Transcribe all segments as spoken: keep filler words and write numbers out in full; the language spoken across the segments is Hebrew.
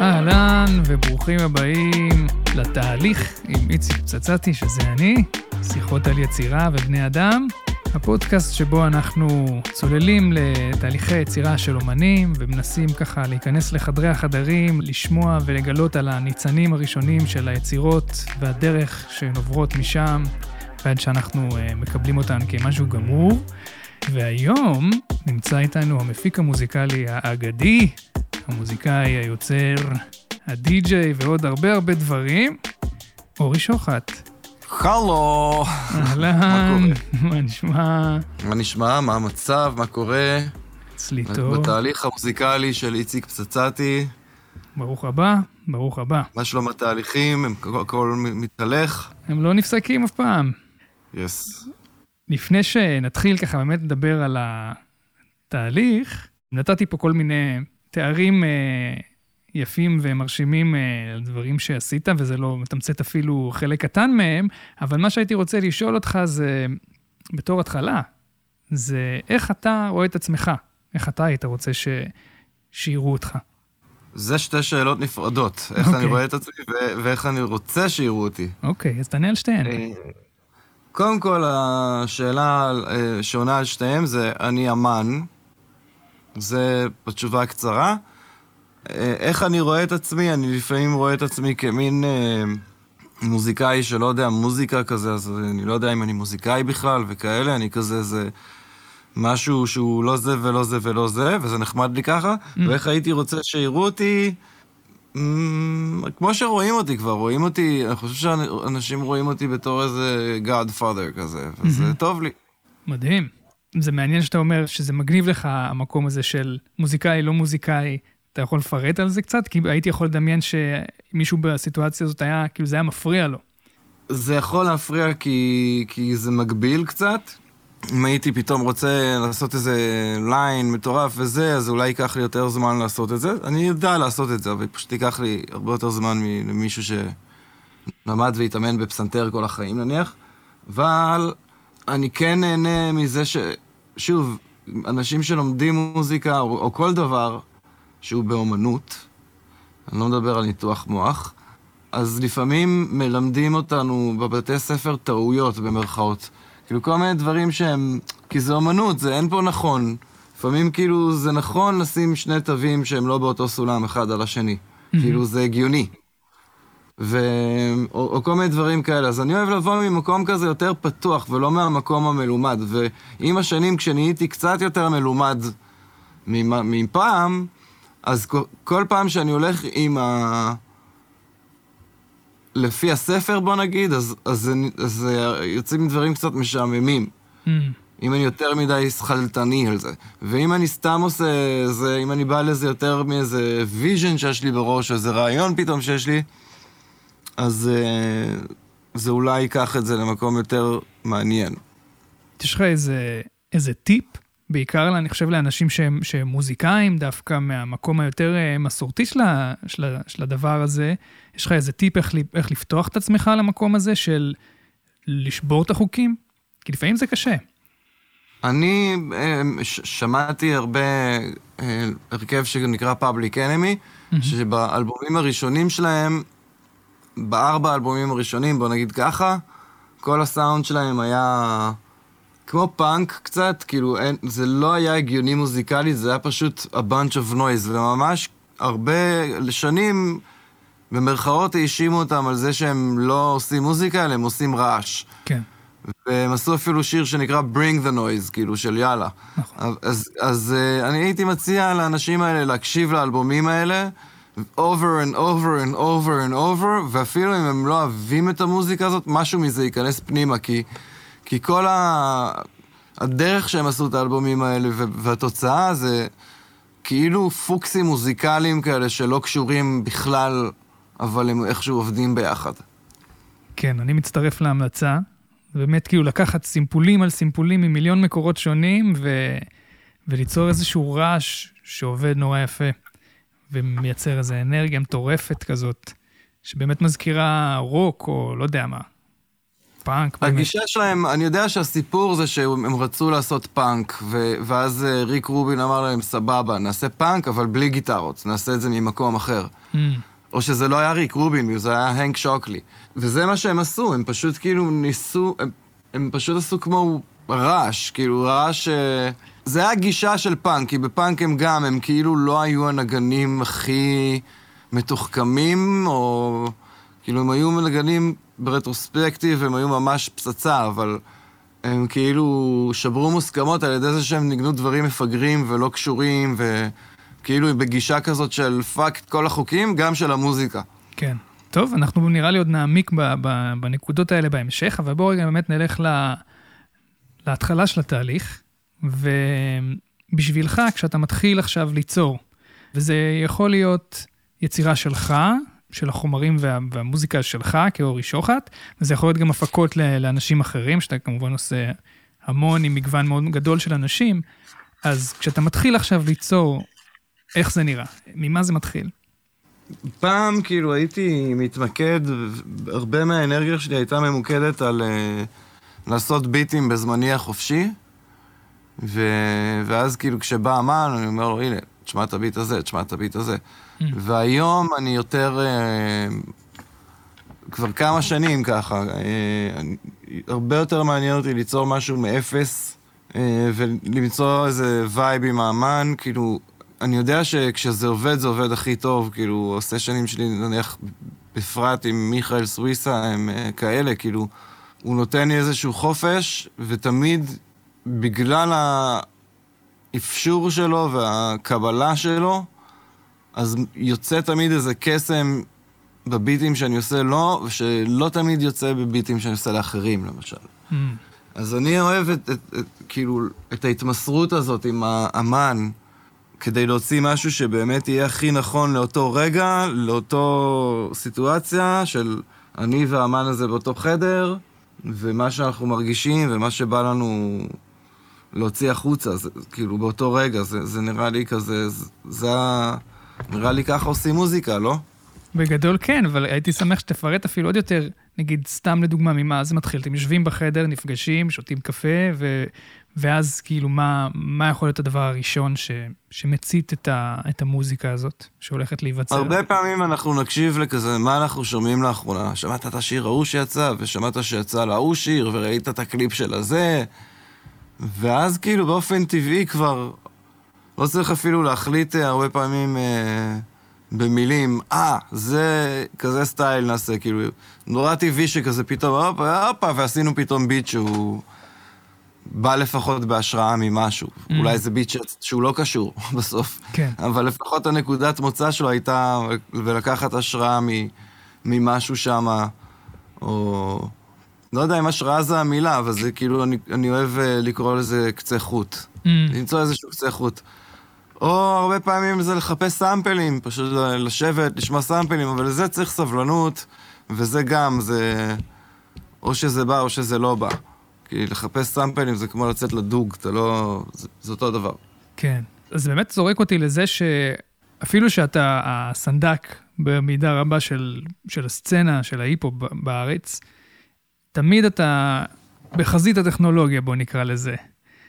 אהלן וברוכים הבאים לתהליך עם איצי פצצתי, שזה אני, שיחות על יצירה ובני אדם, הפודקאסט שבו אנחנו צוללים לתהליכי יצירה של אומנים ומנסים ככה להיכנס לחדרי החדרים, לשמוע ולגלות על הניצנים הראשונים של היצירות והדרך שנוברות משם ועד שאנחנו מקבלים אותן כמשהו גמור. והיום נמצא איתנו המפיק המוזיקלי האגדי, המוזיקאי, היוצר, הדי-ג'יי ועוד הרבה הרבה דברים, אורי שוחט. חלו! אהלן, מה נשמע? מה נשמע? מה המצב? מה קורה? צליטו. בתהליך המוזיקלי של איציק פצצתי. ברוך הבא, ברוך הבא. מה שלום התהליכים, הם כל מתהלך. הם לא נפסקים אף פעם. יס. לפני שנתחיל ככה באמת לדבר על התהליך, נתתי פה כל מיני תארים אה, יפים ומרשימים אה, על דברים שעשית, וזה לא מתמצאת אפילו חלק קטן מהם, אבל מה שהייתי רוצה לשאול אותך זה, בתור התחלה, זה איך אתה רואה את עצמך? איך אתה היית רוצה ש... שיראו אותך? זה שתי שאלות נפרדות. איך okay. אני רואה את עצמי ו... ואיך אני רוצה שיראו אותי. אוקיי, okay, אז תענה על שתיהן. קודם כל, השאלה שעונה על שתיהם זה, אני אמן, זה בתשובה הקצרה. איך אני רואה את עצמי? אני לפעמים רואה את עצמי כמין אה, מוזיקאי שלא יודע, מוזיקה כזה, אז אני לא יודע אם אני מוזיקאי בכלל וכאלה, אני כזה, זה משהו שהוא לא זה ולא זה ולא זה, וזה נחמד לי ככה. Mm. ואיך הייתי רוצה שיראו אותי? Mm, כמו שרואים אותי כבר, רואים אותי, אני חושב שאנשים רואים אותי בתור איזה Godfather כזה, וזה mm-hmm. טוב לי. מדהים. זה מעניין שאתה אומר שזה מגניב לך המקום הזה של מוזיקאי, לא מוזיקאי, אתה יכול לפרט על זה קצת? כי הייתי יכול לדמיין שמישהו בסיטואציה הזאת היה, כאילו זה היה מפריע לו. זה יכול להפריע כי, כי זה מגביל קצת. אם הייתי פתאום רוצה לעשות איזה ליין מטורף וזה, אז אולי ייקח לי יותר זמן לעשות את זה. אני יודע לעשות את זה, אבל פשוט ייקח לי הרבה יותר זמן ממישהו שלמד והתאמן בפסנתר כל החיים נניח. אבל... אני כן נהנה מזה ש... שוב, אנשים שלומדים מוזיקה, או, או כל דבר שהוא באומנות, אני לא מדבר על ניתוח מוח, אז לפעמים מלמדים אותנו בבתי ספר טעויות במרכאות. כאילו כל מיני דברים שהם... כי זה אומנות, זה אין פה נכון. לפעמים כאילו זה נכון לשים שני תווים שהם לא באותו סולם אחד על השני. Mm-hmm. כאילו זה הגיוני. ו... או, או כל מיני דברים כאלה. אז אני אוהב לבוא ממקום כזה יותר פתוח, ולא מהמקום המלומד. ועם השנים, כשנהייתי קצת יותר מלומד מפעם, אז כל פעם שאני הולך עם ה... לפי הספר, בוא נגיד, אז, אז, אז יוצאים דברים קצת משעממים. Mm. אם אני יותר מדי שחלטני על זה. ואם אני סתם עושה זה, אם אני בא לזה יותר מאיזה ויז'ן שיש לי בראש, או איזה רעיון פתאום שיש לי, אז זה אולי ייקח את זה למקום יותר מעניין. יש לך איזה, איזה טיפ, בעיקר אני חושב לאנשים שהם, שהם מוזיקאים, דווקא מהמקום היותר מסורתי של, של, של הדבר הזה, יש לך איזה טיפ איך, איך לפתוח את עצמך למקום הזה של לשבור את החוקים? כי לפעמים זה קשה. אני ש- שמעתי הרבה הרכב שנקרא Public Enemy, mm-hmm. שבאלבומים הראשונים שלהם, בארבע אלבומים הראשונים, בוא נגיד ככה, כל הסאונד שלהם היה כמו פאנק קצת, כאילו אין, זה לא היה הגיוני מוזיקלי, זה היה פשוט a bunch of noise, וממש הרבה שנים, במרכאות האשימו אותם על זה שהם לא עושים מוזיקה, אלא הם עושים רעש. כן. והם עשו אפילו שיר שנקרא Bring the Noise, כאילו של יאללה. נכון. אז, אז אני הייתי מציע לאנשים האלה להקשיב לאלבומים האלה, over and over and over and over, ואפילו אם הם לא אוהבים את המוזיקה הזאת, משהו מזה ייכנס פנימה, כי, כי כל ה... הדרך שהם עשו את האלבומים האלה, והתוצאה זה כאילו פוקסים מוזיקליים כאלה שלא קשורים בכלל, אבל הם איכשהו עובדים ביחד. כן, אני מצטרף להמלצה, באמת כאילו לקחת סימפולים על סימפולים ממיליון מקורות שונים, ו... וליצור איזשהו רעש שעובד נורא יפה. ומייצר איזו אנרגיה מטורפת כזאת, שבאמת מזכירה רוק או לא יודע מה. פאנק. הגישה באמת. שלהם, אני יודע שהסיפור זה שהם רצו לעשות פאנק, ו- ואז ריק רובין אמר להם, סבבה, נעשה פאנק, אבל בלי גיטרות, נעשה את זה ממקום אחר. Mm. או שזה לא היה ריק רובין, זה היה הנק שוקלי. וזה מה שהם עשו, הם פשוט כאילו ניסו, הם, הם פשוט עשו כמו רעש, כאילו רעש... זה היה גישה של פאנק, כי בפאנק הם גם, הם כאילו לא היו הנגנים הכי מתוחכמים, או כאילו הם היו מנגנים ברטרוספקטיב, הם היו ממש פצצה, אבל הם כאילו שברו מוסכמות על ידי זה שהם ניגנו דברים מפגרים ולא קשורים, וכאילו בגישה כזאת של פאק כל החוקים, גם של המוזיקה. כן. טוב, אנחנו נראה לי עוד נעמיק בנקודות האלה בהמשך, אבל בואו רגע באמת נלך להתחלה של התהליך, ובשבילך, כשאתה מתחיל עכשיו ליצור, וזה יכול להיות יצירה שלך, של החומרים וה, והמוזיקה שלך, כאורי שוחט, וזה יכול להיות גם הפקות לאנשים אחרים, שאתה כמובן עושה המון עם מגוון מאוד גדול של אנשים, אז כשאתה מתחיל עכשיו ליצור, איך זה נראה? ממה זה מתחיל? פעם כאילו הייתי מתמקד, הרבה מהאנרגיה שלי הייתה ממוקדת על uh, לעשות ביטים בזמני החופשי, ו- ואז כאילו כשבא אמן, אני אומר לו, הנה, תשמע את הביט הזה, תשמע את הביט הזה. Mm. והיום אני יותר, אה, כבר כמה שנים ככה, אה, אני, הרבה יותר מעניין אותי ליצור משהו מאפס, אה, ולמצוא איזה וייב עם האמן, כאילו, אני יודע שכשזה עובד, זה עובד הכי טוב, כאילו, הסשנים שלי, נניח, בפרט עם מיכאל סוויסה, הם אה, כאלה, כאילו, הוא נותן לי איזשהו חופש, ותמיד... בגלל האפשור שלו והקבלה שלו, אז יוצא תמיד איזה קסם בביטים שאני עושה לו, ושלא תמיד יוצא בביטים שאני עושה לאחרים, למשל. Mm. אז אני אוהב את, את, את, כאילו, את ההתמסרות הזאת עם האמן, כדי להוציא משהו שבאמת יהיה הכי נכון לאותו רגע, לאותו סיטואציה של אני והאמן הזה באותו חדר, ומה שאנחנו מרגישים ומה שבא לנו... להוציא החוצה, זה, כאילו באותו רגע, זה, זה נראה לי כזה, זה, זה נראה לי ככה עושים מוזיקה, לא? בגדול כן, אבל הייתי שמח שתפרט אפילו עוד יותר, נגיד סתם לדוגמה ממה זה מתחיל, אתם יושבים בחדר, נפגשים, שותים קפה, ו, ואז כאילו מה, מה יכול להיות הדבר הראשון ש, שמצית את, ה, את המוזיקה הזאת, שהולכת להיווצר? הרבה פעמים אנחנו נקשיב לכזה, מה אנחנו שומעים לאחרונה, שמעת את השיר ההוא שיצא, ושמעת שיצא להוא שיר, וראית את הקליפ של הזה, ואז כאילו באופן טבעי כבר לא צריך אפילו להחליט הרבה פעמים אה, במילים, אה, זה כזה סטייל נעשה, כאילו נורא טבעי שכזה פתאום, הופה, הופה, ועשינו פתאום ביט שהוא בא לפחות בהשראה ממשהו. Mm. אולי זה ביט שהוא לא קשור בסוף, כן. אבל לפחות הנקודת מוצא שלו הייתה ולקחת השראה ממשהו שם, או... לא יודע אם השראה זה המילה, אבל זה כאילו, אני, אני אוהב לקרוא לזה קצה חוט. Mm. למצוא איזשהו קצה חוט. או הרבה פעמים זה לחפש סמפלים, פשוט לשבת, לשמוע סמפלים, אבל לזה צריך סבלנות, וזה גם, זה... או שזה בא או שזה לא בא. כי לחפש סמפלים זה כמו לצאת לדוג, אתה לא... זה, זה אותו דבר. כן. אז באמת זורק אותי לזה שאפילו שאתה הסנדק במידה רבה של, של הסצנה, של ההיפו בארץ, תמיד אתה בחזית הטכנולוגיה, בוא נקרא לזה,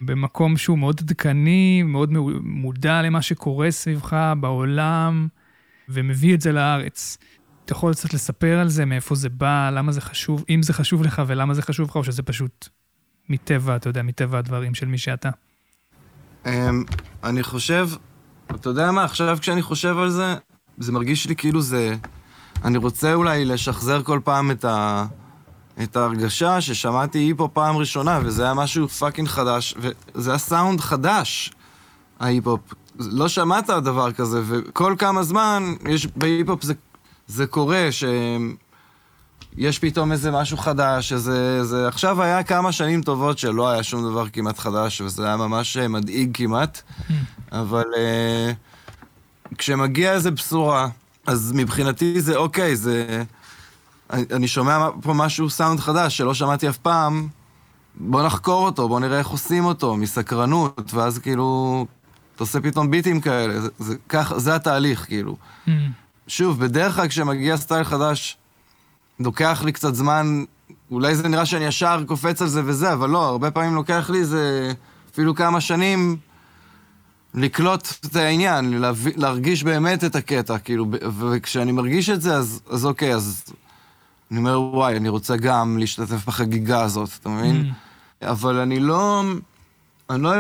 במקום שהוא מאוד דקני, מאוד מודע למה שקורה סביבך בעולם, ומביא את זה לארץ. אתה יכול קצת לספר על זה, מאיפה זה בא, למה זה חשוב, אם זה חשוב לך ולמה זה חשוב לך, או שזה פשוט מטבע, אתה יודע, מטבע הדברים של מי שאתה. אני חושב, אתה יודע מה, עכשיו כשאני חושב על זה, זה מרגיש לי כאילו זה, אני רוצה אולי לשחזר כל פעם את ה... את ההרגשה ששמעתי היפו פעם ראשונה, וזה היה משהו פאקינג חדש, וזה היה סאונד חדש, ההיפופ. לא שמעת דבר כזה, וכל כמה זמן, יש, בהיפופ זה, זה קורה, שיש פתאום איזה משהו חדש, איזה, זה, עכשיו היה כמה שנים טובות שלא היה שום דבר כמעט חדש, וזה היה ממש מדאיג כמעט, אבל uh, כשמגיע איזה בשורה, אז מבחינתי זה אוקיי, זה... אני שומע פה משהו, סאונד חדש, שלא שמעתי אף פעם, בוא נחקור אותו, בוא נראה איך עושים אותו, מסקרנות, ואז כאילו, אתה עושה פתאום ביטים כאלה, זה, זה, כך, זה התהליך, כאילו. Mm. שוב, בדרך כלל כשמגיע סטייל חדש, לוקח לי קצת זמן אולי זה נראה שאני ישר קופץ על זה וזה, אבל לא, הרבה פעמים לוקח לי זה אפילו כמה שנים לקלוט את העניין, להביא, להרגיש באמת את הקטע, כאילו, וכשאני מרגיש את זה, אז, אז אוקיי, אז אני אומר, וואי, אני רוצה גם להשתתף בחגיגה הזאת, אתה מבין? Mm. אבל אני לא, אני לא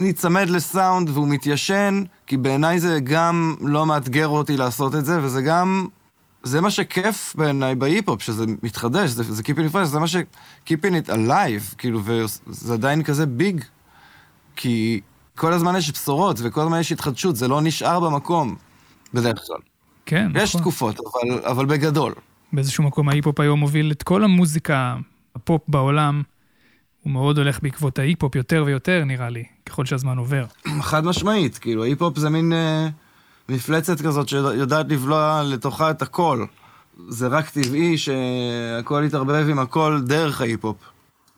נצמד לסאונד והוא מתיישן, כי בעיניי זה גם לא מאתגר אותי לעשות את זה, וזה גם, זה מה שכיף בעיניי בהיפ-הופ, שזה מתחדש, זה, זה keeping it fresh, זה מה ש- keeping it alive, כאילו, וזה עדיין כזה ביג, כי כל הזמן יש בשורות, וכל הזמן יש התחדשות, זה לא נשאר במקום, בדרך כלל. כן, נכון. יש תקופות, אבל, אבל בגדול. באיזשהו מקום ההיפ-הופ היום מוביל את כל המוזיקה, הפופ בעולם, הוא מאוד הולך בעקבות ההיפ-הופ יותר ויותר, נראה לי, ככל שהזמן עובר. חד משמעית, כאילו, ההיפ-הופ זה מין אה, מפלצת כזאת, שיודעת לבלוע לתוכה את הכל. זה רק טבעי שהכל יתערבב עם הכל דרך ההיפ-הופ.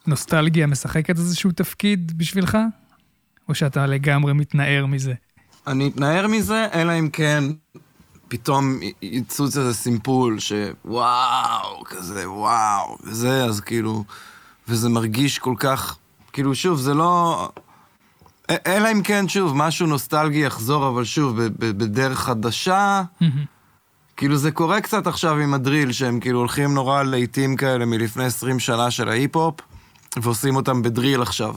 נוסטלגיה משחקת איזשהו תפקיד בשבילך? או שאתה לגמרי מתנער מזה? אני מתנער מזה, אלא אם כן פתאום יצוץ איזה סימפול שוואו, כזה וואו, וזה, אז כאילו, וזה מרגיש כל כך, כאילו שוב, זה לא, אלא אם כן שוב, משהו נוסטלגי יחזור, אבל שוב, בדרך חדשה, כאילו זה קורה קצת עכשיו עם הדריל, שהם כאילו הולכים נורא לעיתים כאלה מלפני עשרים שנה של ההיפ-הופ, ועושים אותם בדריל עכשיו.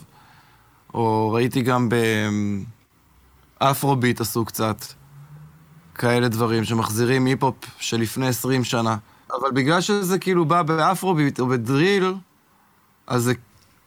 או ראיתי גם באפרוביט עשו קצת כאלה דברים שמחזירים היפ-הופ שלפני עשרים שנה. אבל בגלל שזה כאילו בא באפרוביט או בדריל, אז זה,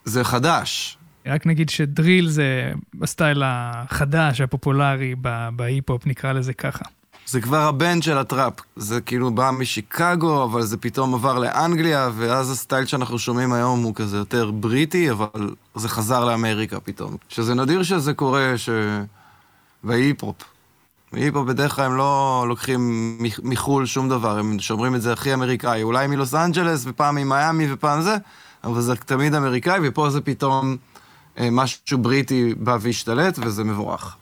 זה חדש. רק נגיד שדריל זה הסטייל החדש, הפופולרי בהיפ-הופ, נקרא לזה ככה. זה כבר הבן של הטראפ. זה כאילו בא משיקגו, אבל זה פתאום עבר לאנגליה, ואז הסטייל שאנחנו שומעים היום הוא כזה יותר בריטי, אבל זה חזר לאמריקה פתאום. שזה נדיר שזה קורה ש... וההיפ-הופ. ההיפ-הופ בדרך כלל הם לא לוקחים מחול שום דבר, הם שומרים את זה הכי אמריקאי. אולי מלוס אנג'לס, ופעם ממייאמי, ופעם זה, אבל זה תמיד אמריקאי, ופה זה פתאום משהו בריטי בא והשתלט, וזה מבורך.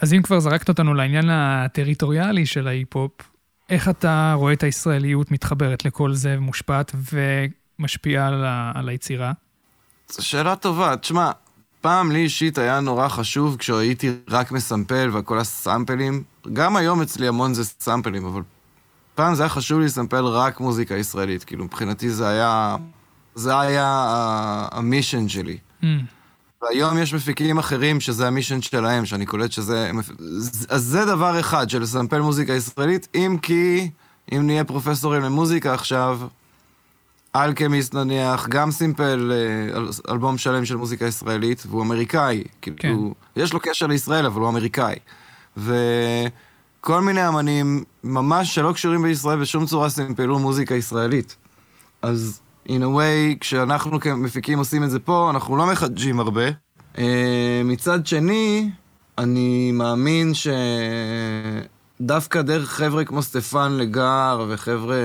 אז אם כבר זרקת אותנו לעניין הטריטוריאלי של ההיפ-הופ, איך אתה רואה את הישראליות מתחברת לכל זה, מושפעת ומשפיעה על, ה- על היצירה? זו שאלה טובה. תשמע, פעם לי אישית היה נורא חשוב כשהייתי רק מסמפל וכל הסמפלים, גם היום אצלי המון זה סמפלים, אבל פעם זה היה חשוב לי לסמפל רק מוזיקה ישראלית, כאילו מבחינתי זה היה, זה היה המישן שלי. Mm. והיום יש מפיקים אחרים שזה המישן שלהם, שאני קולט שזה... אז זה דבר אחד של לסמפל מוזיקה ישראלית, אם כי, אם נהיה פרופסורים למוזיקה עכשיו, אלכמיסט נניח, גם סימפל אלבום שלם של מוזיקה ישראלית, והוא אמריקאי, כאילו, יש לו קשר לישראל, אבל הוא אמריקאי. וכל מיני אמנים ממש שלא קשורים בישראל, בשום צורה סימפלו מוזיקה ישראלית. אז... in a way, כשאנחנו כמפיקים עושים את זה פה, אנחנו לא מחדשים הרבה. מצד שני, אני מאמין שדווקא דרך חבר'ה כמו סטפן לגר, וחבר'ה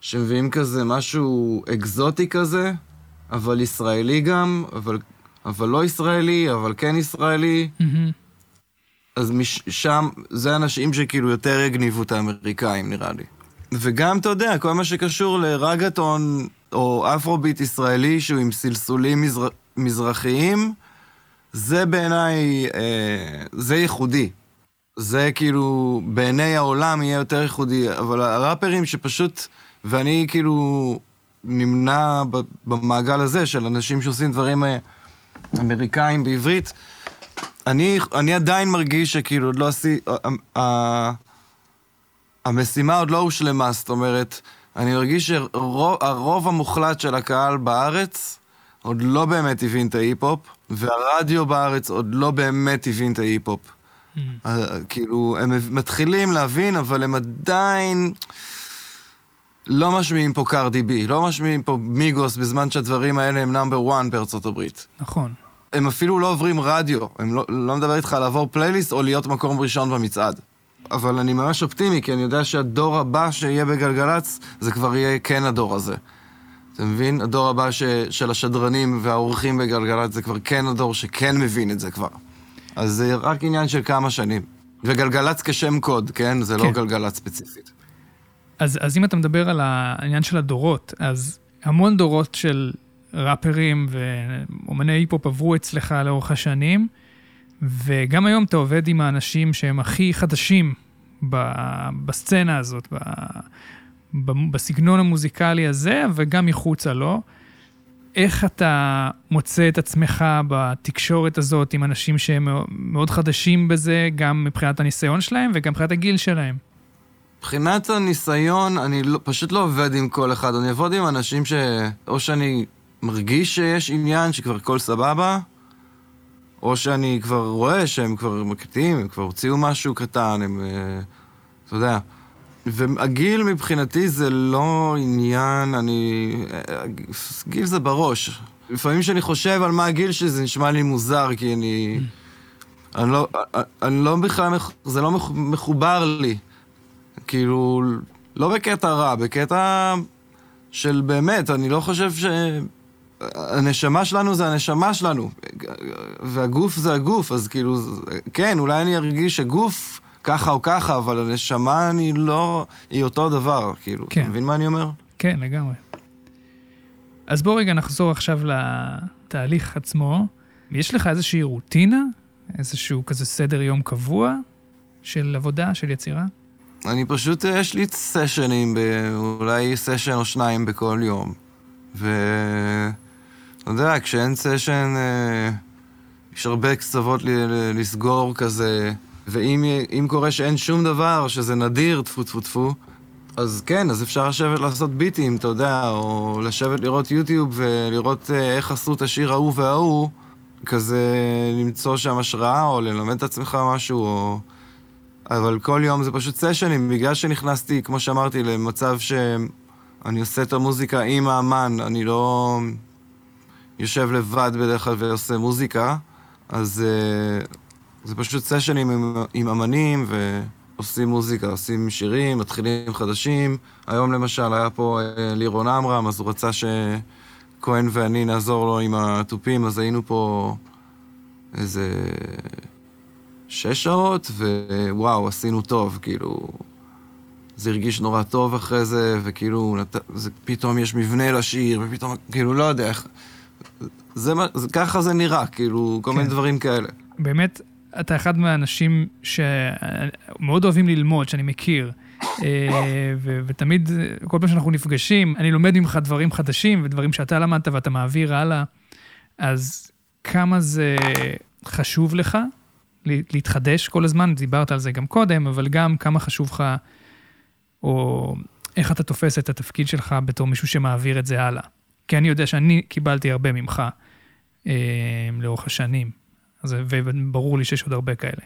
שמביאים כזה משהו אקזוטי כזה, אבל ישראלי גם, אבל, אבל לא ישראלי, אבל כן ישראלי. Mm-hmm. אז משם, זה אנשים שכאילו יותר הגניבו את האמריקאים, נראה לי. וגם, אתה יודע, כל מה שקשור לרגטון או אפרוביט ישראלי, שהוא עם סלסולים מזר... מזרחיים, זה בעיניי, אה, זה ייחודי. זה כאילו, בעיני העולם יהיה יותר ייחודי, אבל הראפרים שפשוט, ואני כאילו נמנע במעגל הזה של אנשים שעושים דברים אמריקאים בעברית, אני, אני עדיין מרגיש שכאילו עוד לא עשי... המשימה עוד לא הושלמה, זאת אומרת, אני מרגיש שהרוב המוחלט של הקהל בארץ עוד לא באמת הבין את ההיפ-הופ, והרדיו בארץ עוד לא באמת הבין את ההיפ-הופ. כאילו, הם מתחילים להבין, אבל הם עדיין לא משמיעים פה קרדי בי, לא משמיעים פה מיגוס, בזמן שהדברים האלה הם נאמבר וואן בארצות הברית. נכון. הם אפילו לא עוברים רדיו, הם לא מדבר איתך לעבור פלייליסט או להיות מקום ראשון במצעד. אבל אני ממש אופטימי, כי אני יודע שהדור הבא שיהיה בגלגלץ, זה כבר יהיה כן הדור הזה. אתה מבין? הדור הבא ש... של השדרנים והעורכים בגלגלץ, זה כבר כן הדור שכן מבין את זה כבר. אז זה רק עניין של כמה שנים. וגלגלץ כשם קוד, כן? זה כן. לא גלגלץ ספציפית. אז, אז אם אתה מדבר על העניין של הדורות, אז המון דורות של ראפרים ואומני היפופ עברו אצלך לאורך השנים, וגם היום אתה עובד עם האנשים שהם הכי חדשים ב- בסצנה הזאת, ב- ב- בסגנון המוזיקלי הזה, וגם מחוצה לו. איך אתה מוצא את עצמך בתקשורת הזאת עם אנשים שהם מאוד חדשים בזה, גם מבחינת הניסיון שלהם וגם מבחינת הגיל שלהם? מבחינת הניסיון, אני לא, פשוט לא עובד עם כל אחד. אני עובד עם אנשים ש... או שאני מרגיש שיש עניין שכבר כל סבבה, או שאני כבר רואה שהם כבר מקטים, הם כבר הוציאו משהו קטן, הם... אתה יודע... והגיל מבחינתי זה לא עניין, אני... גיל זה בראש. לפעמים שאני חושב על מה הגיל שזה נשמע לי מוזר, כי אני... אני לא... אני לא בכלל... זה לא מחובר לי. כאילו, לא בקטע רע, בקטע של באמת, אני לא חושב ש... הנשמה שלנו זה הנשמה שלנו, והגוף זה הגוף, אז כאילו, כן, אולי אני ארגיש שגוף... ככה או ככה, אבל הנשמה אני לא... היא אותו דבר, כאילו. כן. אתה מבין מה אני אומר? כן, לגמרי. אז בוא רגע נחזור עכשיו לתהליך עצמו. יש לך איזושהי רוטינה? איזשהו כזה סדר יום קבוע? של עבודה, של יצירה? אני פשוט... יש לי סשנים, אולי סשן או שניים בכל יום. ו... אתה יודע, כשאין סשן, יש הרבה קצוות לסגור כזה... ואם קורה שאין שום דבר, שזה נדיר, תפו תפו תפו, אז כן, אז אפשר לשבת לעשות ביטים, אתה יודע, או לשבת לראות יוטיוב ולראות איך עשו את השיר ההוא וההוא, כזה למצוא שם השראה, או ללמד את עצמך משהו, או... אבל כל יום זה פשוט סשנים, בגלל שנכנסתי, כמו שאמרתי, למצב שאני עושה את המוזיקה עם האמן, אני לא יושב לבד בדרך כלל ועושה מוזיקה, אז... זה פשוט סשנים עם, עם אמנים, ועושים מוזיקה, עושים שירים, מתחילים חדשים. היום למשל היה פה לירון אמרם, אז הוא רצה שכהן ואני נעזור לו עם הטופים, אז היינו פה איזה שש שעות, ווואו, עשינו טוב, כאילו... זה הרגיש נורא טוב אחרי זה, וכאילו, נת... זה, פתאום יש מבנה לשיר, ופתאום, כאילו, לא יודע איך... זה, זה, ככה זה נראה, כאילו, כל כן. מיני דברים כאלה. באמת... אתה אחד מהאנשים שמאוד אוהבים ללמוד, שאני מכיר, ותמיד, כל פעם שאנחנו נפגשים, אני לומד ממך דברים חדשים, ודברים שאתה למדת ואתה מעביר הלאה, אז כמה זה חשוב לך להתחדש כל הזמן, דיברת על זה גם קודם, אבל גם כמה חשוב לך, או איך אתה תופס את התפקיד שלך בתור מישהו שמעביר את זה הלאה. כי אני יודע שאני קיבלתי הרבה ממך לאורך השנים. אז ברור לי שיש עוד הרבה כאלה.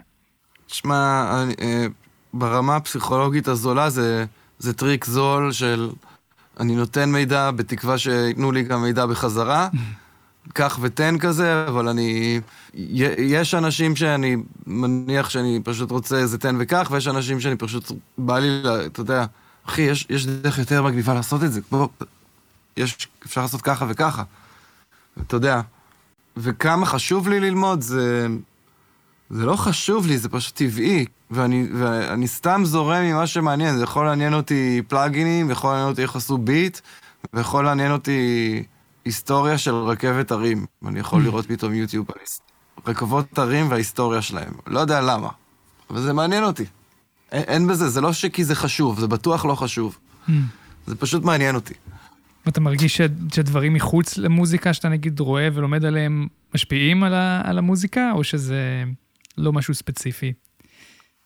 תשמע, אני, ברמה הפסיכולוגית הזולה זה, זה טריק זול של אני נותן מידע בתקווה שיתנו לי גם מידע בחזרה, כך ותן כזה, אבל אני... יש אנשים שאני מניח שאני פשוט רוצה איזה תן וכך, ויש אנשים שאני פשוט בא לי, אתה יודע, אחי, יש, יש דרך יותר מגניבה לעשות את זה, בוא, יש, אפשר לעשות ככה וככה, אתה יודע... וכמה חשוב לי ללמוד, זה, זה לא חשוב לי, זה פשוט טבעי, ואני, ואני סתם זורם ממה שמעניין, זה יכול לעניין אותי פלאגינים, יכול לעניין אותי איך עשו ביט, ויכול לעניין אותי היסטוריה של רכבת ערים, אני יכול לראות פתאום יוטיוב, רכבות ערים וההיסטוריה שלהם, לא יודע למה, אבל זה מעניין אותי, אין, אין בזה, זה לא שכי זה חשוב, זה בטוח לא חשוב, זה פשוט מעניין אותי. ואתה מרגיש שדברים מחוץ למוזיקה, שאתה נגיד רואה ולומד עליהם, משפיעים על המוזיקה, או שזה לא משהו ספציפי?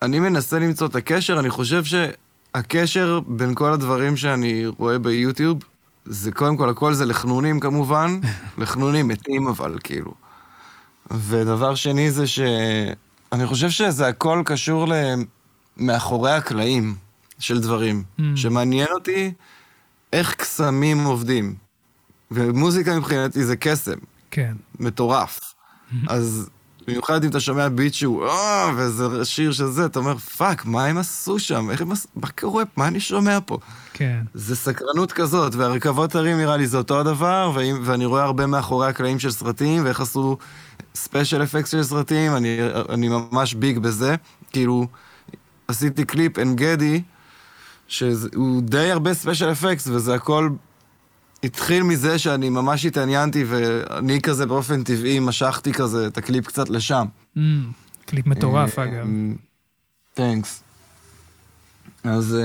אני מנסה למצוא את הקשר, אני חושב שהקשר בין כל הדברים שאני רואה ביוטיוב, זה קודם כל, הכל זה לחנונים כמובן, לחנונים מתים אבל כאילו. ודבר שני זה שאני חושב שזה הכל קשור למאחורי הקלעים של דברים, שמעניין אותי, איך קסמים עובדים. ומוזיקה מבחינתי זה קסם. כן. מטורף. אז במיוחד אם אתה שומע ביט שהוא, אה, וזה שיר שזה, אתה אומר, פאק, מה הם עשו שם? איך הם עשו? מה קורה? מה אני שומע פה? כן. זה סקרנות כזאת, והרכבות הרים נראה לי זה אותו הדבר, ואני רואה הרבה מאחורי הקלעים של סרטים, ואיך עשו ספיישל אפקט של סרטים, אני, אני ממש ביג בזה. כאילו, עשיתי קליפ, אנגדי, שהוא די הרבה ספיישל אפקס, וזה הכל התחיל מזה שאני ממש התעניינתי, ואני כזה באופן טבעי משכתי כזה את הקליפ קצת לשם. קליפ מטורף אגב. תנקס. אז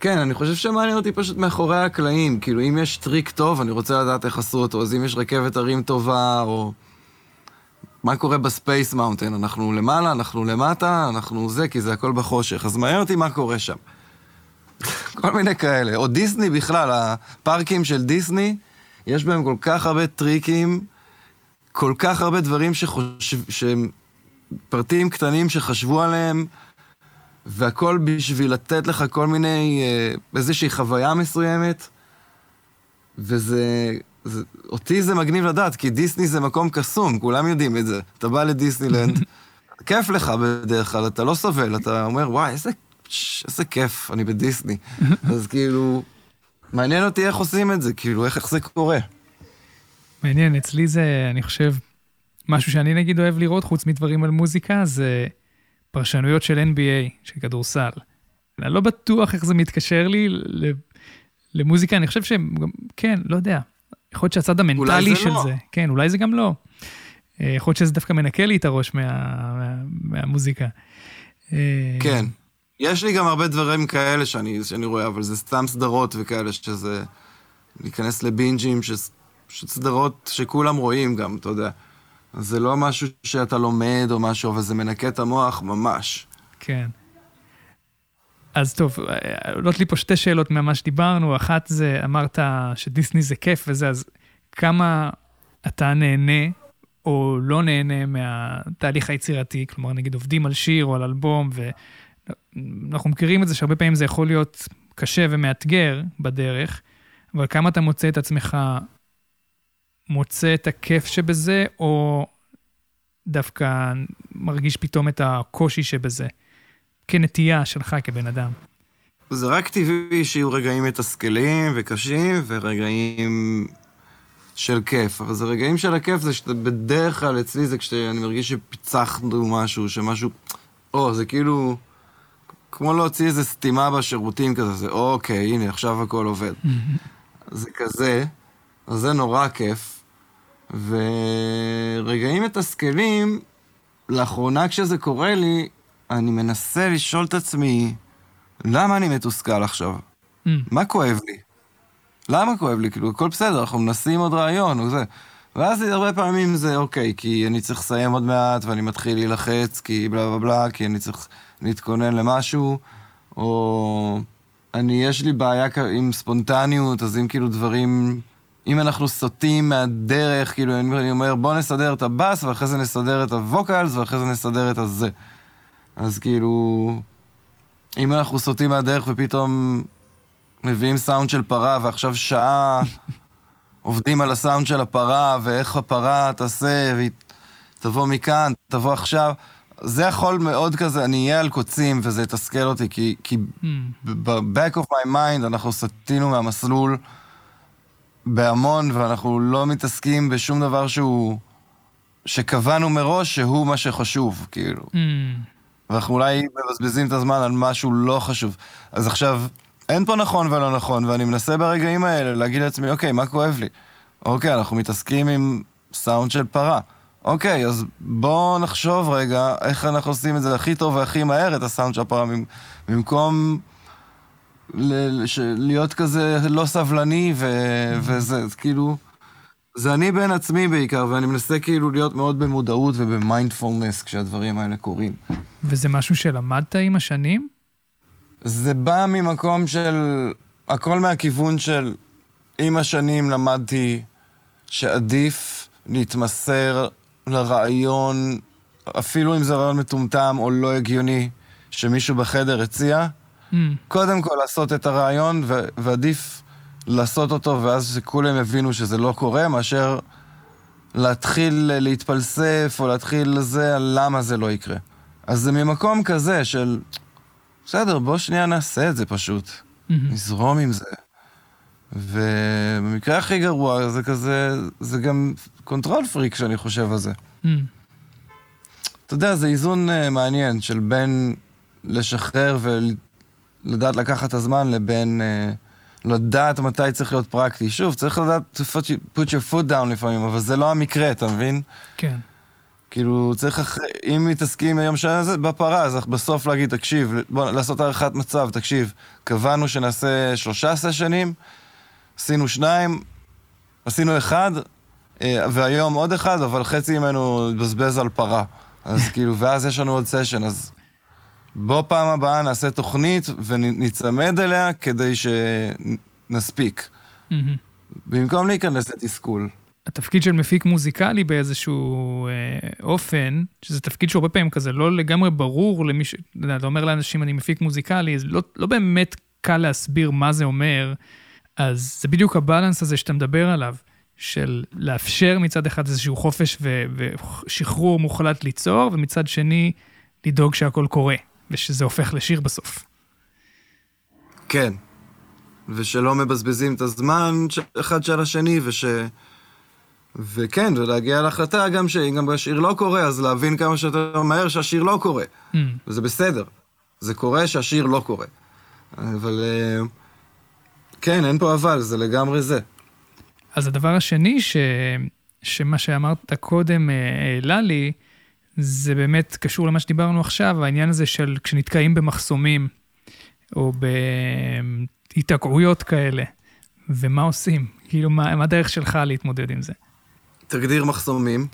כן, אני חושב שמעניין אותי פשוט מאחורי הקלעים, כאילו אם יש טריק טוב, אני רוצה לדעת איך עשו אותו, אז אם יש רכבת הרים טובה, או מה קורה בספייס מאונטן, אנחנו למעלה, אנחנו למטה, אנחנו זה, כי זה הכל בחושך, אז מעניין אותי מה קורה שם. כל מיני כאלה, או דיסני בכלל, הפארקים של דיסני, יש בהם כל כך הרבה טריקים, כל כך הרבה דברים שחושב, שהם פרטים קטנים שחשבו עליהם, והכל בשביל לתת לך כל מיני, איזושהי חוויה מסוימת, וזה, זה, אותי זה מגניב לדעת, כי דיסני זה מקום קסום, כולם יודעים את זה. אתה בא לדיסנילנד, כיף לך בדרך כלל, אתה לא סובל, אתה אומר, וואי, איזה, איזה כיף, אני בדיסני. אז כאילו, מעניין אותי איך עושים את זה, כאילו, איך, איך זה קורה. מעניין, אצלי זה, אני חושב, משהו שאני נגיד אוהב לראות, חוץ מדברים על מוזיקה, זה פרשנויות של אן בי איי, של כדורסל. אני לא בטוח איך זה מתקשר לי למוזיקה, אני חושב שהם גם, כן, לא יודע. יכול להיות שהצד המנטלי של זה, כן, אולי זה גם לא. יכול להיות שזה דווקא מנקה לי את הראש מהמוזיקה. כן, יש לי גם הרבה דברים כאלה שאני רואה, אבל זה סתם סדרות וכאלה שזה, להיכנס לבינג'ים, שסדרות שכולם רואים גם, אתה יודע. זה לא משהו שאתה לומד או משהו, אבל זה מנקה את המוח ממש. כן. אז טוב, עולות לי פה שתי שאלות ממה שדיברנו, אחת זה, אמרת שדיסני זה כיף וזה, אז כמה אתה נהנה או לא נהנה מהתהליך היצירתי, כלומר נגיד עובדים על שיר או על אלבום, ואנחנו מכירים את זה שהרבה פעמים זה יכול להיות קשה ומאתגר בדרך, אבל כמה אתה מוצא את עצמך מוצא את הכיף שבזה, או דווקא מרגיש פתאום את הקושי שבזה, כנטייה שלך כבן אדם? זה רק טבעי שיהיו רגעים מתסכלים וקשים, ורגעים של כיף. אבל זה רגעים של הכיף, זה שבדרך כלל אצלי זה כשאני מרגיש שפיצחנו משהו, שמשהו, או, זה כאילו, כמו להוציא איזו סתימה בשירותים כזה, זה אוקיי, הנה, עכשיו הכל עובד. זה כזה, אז זה נורא כיף, ורגעים מתסכלים, לאחרונה כשזה קורה לי, אני מנסה לשאול את עצמי, למה אני מתוסכל עכשיו? Mm. מה כואב לי? למה כואב לי? כאילו, הכל בסדר, אנחנו מנסים עוד רעיון, או זה. ואז הרבה פעמים זה, אוקיי, כי אני צריך לסיים עוד מעט, ואני מתחיל להילחץ, כי בלה בלה בלה, כי אני צריך להתכונן למשהו, או אני, יש לי בעיה עם ספונטניות, אז אם כאילו דברים, אם אנחנו סוטים מהדרך, כאילו אני אומר, בוא נסדר את הבאס, ואחרי זה נסדר את הווקלס, ואחרי זה נסדר את הזה. אז כאילו, אם אנחנו סוטים מהדרך ופתאום מביאים סאונד של פרה, ועכשיו שעה עובדים על הסאונד של הפרה, ואיך הפרה תעשה, והיא תבוא מכאן, תבוא עכשיו, זה יכול מאוד כזה, אני אהיה על קוצים, וזה תסכל אותי, כי, כי ב-back of my mind אנחנו סטינו מהמסלול בהמון, ואנחנו לא מתעסקים בשום דבר שהוא, שקבענו מראש שהוא מה שחשוב, כאילו. ואנחנו אולי מבזבזים את הזמן על משהו לא חשוב. אז עכשיו, אין פה נכון ולא נכון, ואני מנסה ברגעים האלה להגיד לעצמי, אוקיי, מה כואב לי? אוקיי, אנחנו מתעסקים עם סאונד של פרה. אוקיי, אז בואו נחשוב רגע איך אנחנו עושים את זה הכי טוב והכי מהר, את הסאונד של הפרה, במקום להיות כזה לא סבלני, וזה, כאילו, זה אני בין עצמי בעיקר, ואני מנסה כאילו להיות מאוד במודעות ובמיינדפולנס כשהדברים האלה קורים. וזה משהו שלמדת עם השנים? זה בא ממקום של, הכל מהכיוון של, עם השנים למדתי שעדיף להתמסר לרעיון, אפילו אם זה רעיון מטומטם או לא הגיוני, שמישהו בחדר הציע, Mm. קודם כל לעשות את הרעיון, ו- ועדיף לעשות אותו, ואז שכולם הבינו שזה לא קורה, מאשר להתחיל להתפלסף, או להתחיל לזה, למה זה לא יקרה. אז זה ממקום כזה של, בסדר, בוא שנייה נעשה את זה פשוט. Mm-hmm. נזרום עם זה. ובמקרה הכי גרוע, זה כזה, זה גם קונטרול פריק שאני חושב על זה. Mm. אתה יודע, זה איזון uh, מעניין, של בין לשחרר ול... לדעת לקחת הזמן לבין לדעת מתי צריך להיות פרקטי. שוב, צריך לדעת to put your foot down לפעמים, אבל זה לא המקרה, אתה מבין? כן. כאילו, צריך, אם מתעסקים היום שזה בפרה, אז בסוף להגיד, תקשיב, בוא לעשות ערכת מצב, תקשיב, קבענו שנעשה שלושה סשנים, עשינו שניים, עשינו אחד, והיום עוד אחד, אבל חצי ממנו בזבז על פרה. אז כאילו, ואז יש לנו עוד סשן, אז בוא פעם הבאה נעשה תוכנית ונצמד אליה כדי שנספיק. במקום להיכנס לתסכול. התפקיד של מפיק מוזיקלי באיזשהו אה, אופן, שזה תפקיד שהרבה פעמים כזה, לא לגמרי ברור למי ש... אתה אומר לאנשים, אני מפיק מוזיקלי, זה לא, לא באמת קל להסביר מה זה אומר, אז זה בדיוק הבלנס הזה שאתה מדבר עליו, של לאפשר מצד אחד איזשהו חופש ו... ושחרור מוחלט ליצור, ומצד שני, לדאוג שהכל קורה, ושזה הופך לשיר בסוף. כן. ושלא מבזבזים את הזמן אחד של השני, וש... וכן, ולהגיע להחלטה גם שגם השיר לא קורה, אז להבין כמה שאתה מהר שהשיר לא קורה. Mm. וזה בסדר. זה קורה שהשיר לא קורה. אבל כן, אין פה אבל, זה לגמרי זה. אז הדבר השני ש... שמה שאמרת קודם העלה לי, זה באמת קשור למה שדיברנו עכשיו, העניין הזה של כשנתקעים במחסומים, או בהתעקעויות כאלה, ומה עושים? כאילו, מה, מה הדרך שלך להתמודד עם זה? תגדיר מחסומים.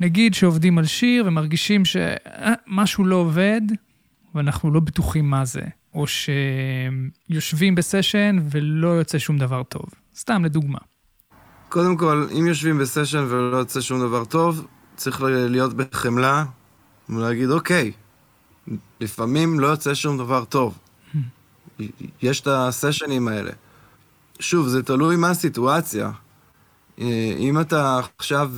נגיד שעובדים על שיר ומרגישים שמשהו לא עובד, ואנחנו לא בטוחים מה זה. או שיושבים בסשן ולא יוצא שום דבר טוב. סתם לדוגמה. קודם כל, אם יושבים בסשן ולא יוצא שום דבר טוב, צריך להיות בחמלה ולהגיד, אוקיי, לפעמים לא יוצא שום דבר טוב. יש את הסשנים האלה. שוב, זה תלוי מה הסיטואציה. אם אתה עכשיו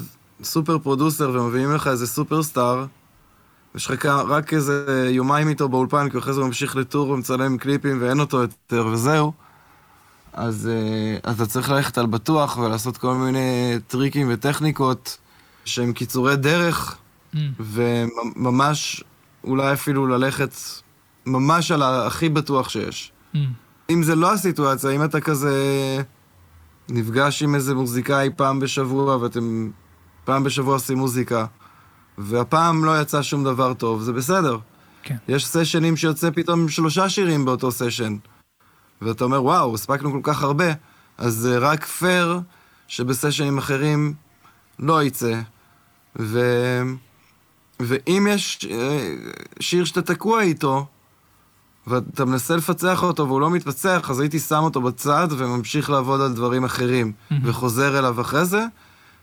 סופר פרודוסר ומביאים לך איזה סופר סטאר, יש לך רק איזה יומיים איתו באולפן, כי אחרי זה הוא ממשיך לטור ומצלם קליפים ואין אותו יותר וזהו, אז אתה צריך ללכת על בטוח ולעשות כל מיני טריקים וטכניקות שהם קיצורי דרך, mm. וממש אולי אפילו ללכת ממש על הכי בטוח שיש. Mm. אם זה לא הסיטואציה, אם אתה כזה נפגש עם איזה מוזיקאי פעם בשבוע, ואתם פעם בשבוע עושים מוזיקה, והפעם לא יצא שום דבר טוב, זה בסדר. כן. יש סשנים שיוצא פתאום שלושה שירים באותו סשן, ואתה אומר, וואו, הספקנו כל כך הרבה, אז רק פייר שבסשנים אחרים לא יצא. ו... ואם יש שיר שאתה תקוע איתו, ואתה מנסה לפצח אותו והוא לא מתפצח, אז הייתי שם אותו בצד וממשיך לעבוד על דברים אחרים, mm-hmm. וחוזר אליו אחרי זה,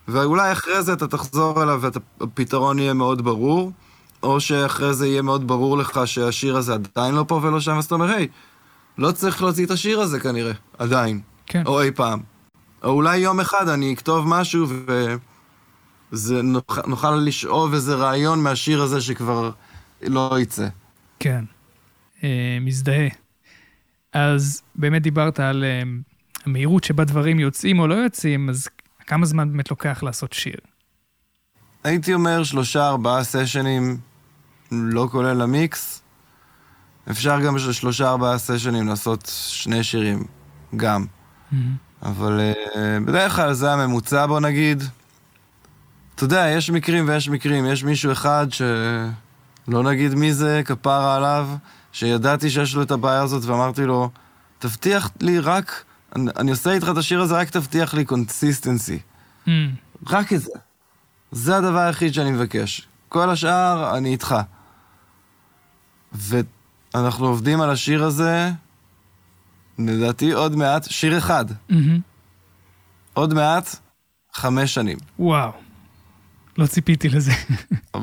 ואולי אחרי זה אתה תחזור אליו והפתרון יהיה מאוד ברור, או שאחרי זה יהיה מאוד ברור לך שהשיר הזה עדיין לא פה ולא שם, אז אתה אומר, היי, לא צריך להוציא את השיר הזה כנראה, עדיין, כן. או אי פעם. או אולי יום אחד אני אכתוב משהו ונוכל לשאוב איזה רעיון מהשיר הזה שכבר לא יצא. כן. מזדהה. אז באמת דיברת על המהירות שבה דברים יוצאים או לא יוצאים, אז כמה זמן באמת לוקח לעשות שיר? הייתי אומר שלושה, ארבעה סשנים, לא כולל המיקס. אפשר גם שלושה, ארבעה סשנים לעשות שני שירים, גם. Mm-hmm. אבל בדרך כלל זה הממוצע, בוא נגיד. אתה יודע, יש מקרים ויש מקרים. יש מישהו אחד שלא נגיד מי זה, כפרה עליו, שידעתי שיש לו את הבעיה הזאת, ואמרתי לו, תבטיח לי רק, אני, אני עושה איתך את השיר הזה, רק תבטיח לי קונסיסטנסי. Mm. רק את זה. זה הדבר היחיד שאני מבקש. כל השאר, אני איתך. ואנחנו עובדים על השיר הזה, לדעתי עוד מעט, שיר אחד. Mm-hmm. עוד מעט, חמש שנים. וואו. לא ציפיתי לזה.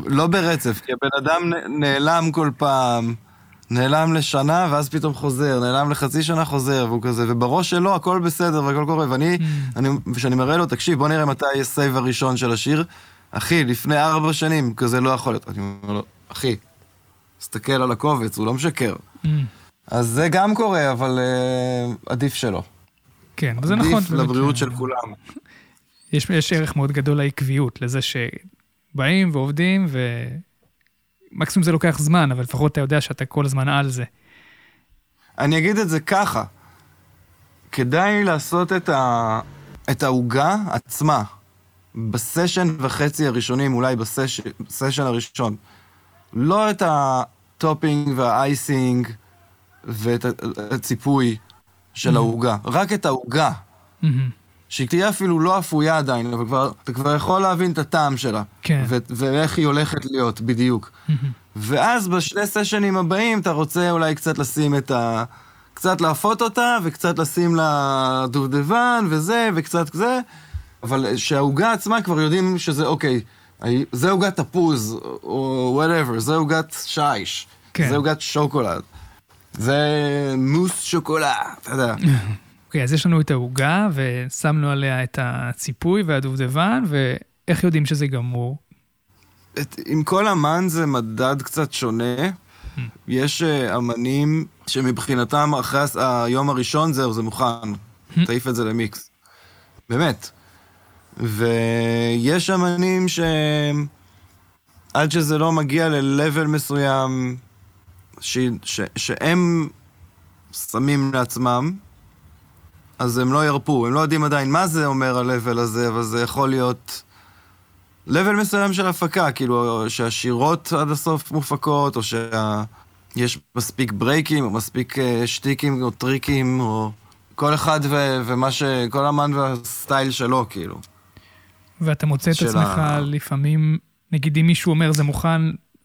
לא ברצף, כי הבן אדם נעלם כל פעם, נעלם לשנה, ואז פתאום חוזר, נעלם לחצי שנה חוזר, והוא כזה, ובראש שלו הכל בסדר, והכל קורה, ואני, אני, שאני מראה לו, תקשיב, בוא נראה מתי יש סייב הראשון של השיר, אחי, לפני ארבע שנים, כזה לא יכול להיות, אני אומר לו, אחי, תסתכל על הקובץ, הוא לא משקר. אז זה גם קורה, אבל uh, עדיף שלו. כן, אבל זה נכון. עדיף לבריאות של כולם. יש, יש ערך מאוד גדול לעקביות, לזה שבאים ועובדים ו... מקסימום זה לוקח זמן, אבל לפחות אתה יודע שאתה כל הזמן על זה. אני אגיד את זה ככה. כדאי לעשות את ה... את ההוגה עצמה, בסשן וחצי הראשונים, אולי בסש... בסשן הראשון. לא את הטופינג והאייסינג ואת הציפוי של ההוגה, רק את ההוגה. שהיא תהיה אפילו לא אפויה עדיין, אבל כבר, אתה כבר יכול להבין את הטעם שלה, כן. ו- ואיך היא הולכת להיות בדיוק. ואז בשני סשנים הבאים אתה רוצה אולי קצת לשים את ה... קצת להפות אותה, וקצת לשים לה דובדבן, וזה, וקצת זה, אבל שההוגה עצמה כבר יודעים שזה, אוקיי, זה הוגת תפוז, או whatever, זה הוגת שיש, כן. זה הוגת שוקולד, זה מוס שוקולד, אתה יודע. אוקיי, okay, אז יש לנו את ההוגה, ושמנו עליה את הציפוי והדובדבן, ואיך יודעים שזה גמור? את, עם כל אמן זה מדד קצת שונה. Hmm. יש אמנים שמבחינתם אחרי היום הראשון זהו, זה מוכן. Hmm. תעיף את זה למיקס. באמת. ויש אמנים שעד שזה לא מגיע ללבל מסוים, ש... ש... שהם שמים לעצמם, אז הם לא ירפו, הם לא יודעים עדיין מה זה אומר הלבל הזה, אבל זה יכול להיות לבל מסוים של הפקה, כאילו שהשירות עד הסוף מופקות, או שיש מספיק ברייקים, או מספיק שטיקים או טריקים, או כל אחד ו... ומה ש... כל אמן והסטייל שלו, כאילו. ואתה מוצא את עצמך ה... לפעמים, נגיד אם מישהו אומר זה מוכן,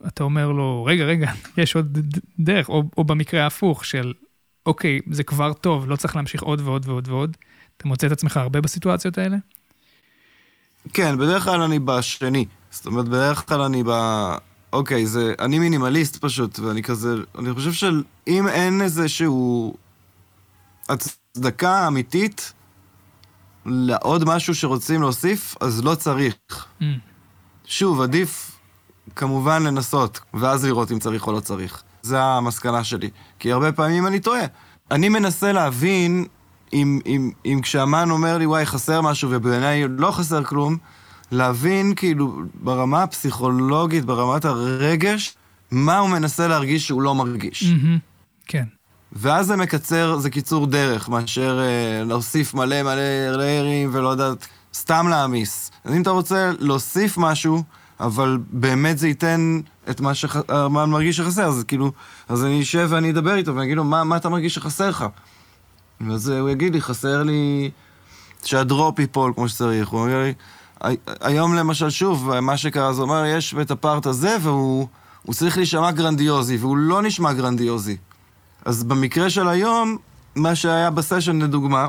אתה אומר לו, רגע, רגע, יש עוד דרך, או, או במקרה ההפוך של... אוקיי, זה כבר טוב, לא צריך להמשיך עוד ועוד ועוד ועוד. אתה מוצא את עצמך הרבה בסיטואציות האלה? כן, בדרך כלל אני בשני. זאת אומרת, בדרך כלל אני ב... אוקיי, זה... אני מינימליסט פשוט, ואני כזה... אני חושב שאם אין איזשהו הצדקה אמיתית לעוד משהו שרוצים להוסיף, אז לא צריך. Mm. שוב, עדיף כמובן לנסות, ואז לראות אם צריך או לא צריך. זה המסקנה שלי, כי הרבה פעמים אני טועה. אני מנסה להבין אם, אם, אם כשאמן אומר לי, וואי, חסר משהו, ובעיניי לא חסר כלום, להבין כאילו ברמה הפסיכולוגית, ברמת הרגש, מה הוא מנסה להרגיש שהוא לא מרגיש. Mm-hmm. כן. ואז זה מקצר, זה קיצור דרך, מאשר אה, להוסיף מלא מלא רעירים ולא יודעת, סתם להמיס. אז אם אתה רוצה להוסיף משהו, אבל באמת זה ייתן את מה שהאמן מרגיש שחסר, אז כאילו, אז אני אשב ואני אדבר איתו, ואני אגיד לו, מה, מה אתה מרגיש שחסר לך? ואז הוא יגיד לי, חסר לי שהדרופ ייפול כמו שצריך, הוא אומר לי, היום למשל שוב, מה שקרה, זה אומר, יש את הפארט הזה, והוא צריך להישמע גרנדיוזי, והוא לא נשמע גרנדיוזי. אז במקרה של היום, מה שהיה בסשן לדוגמה,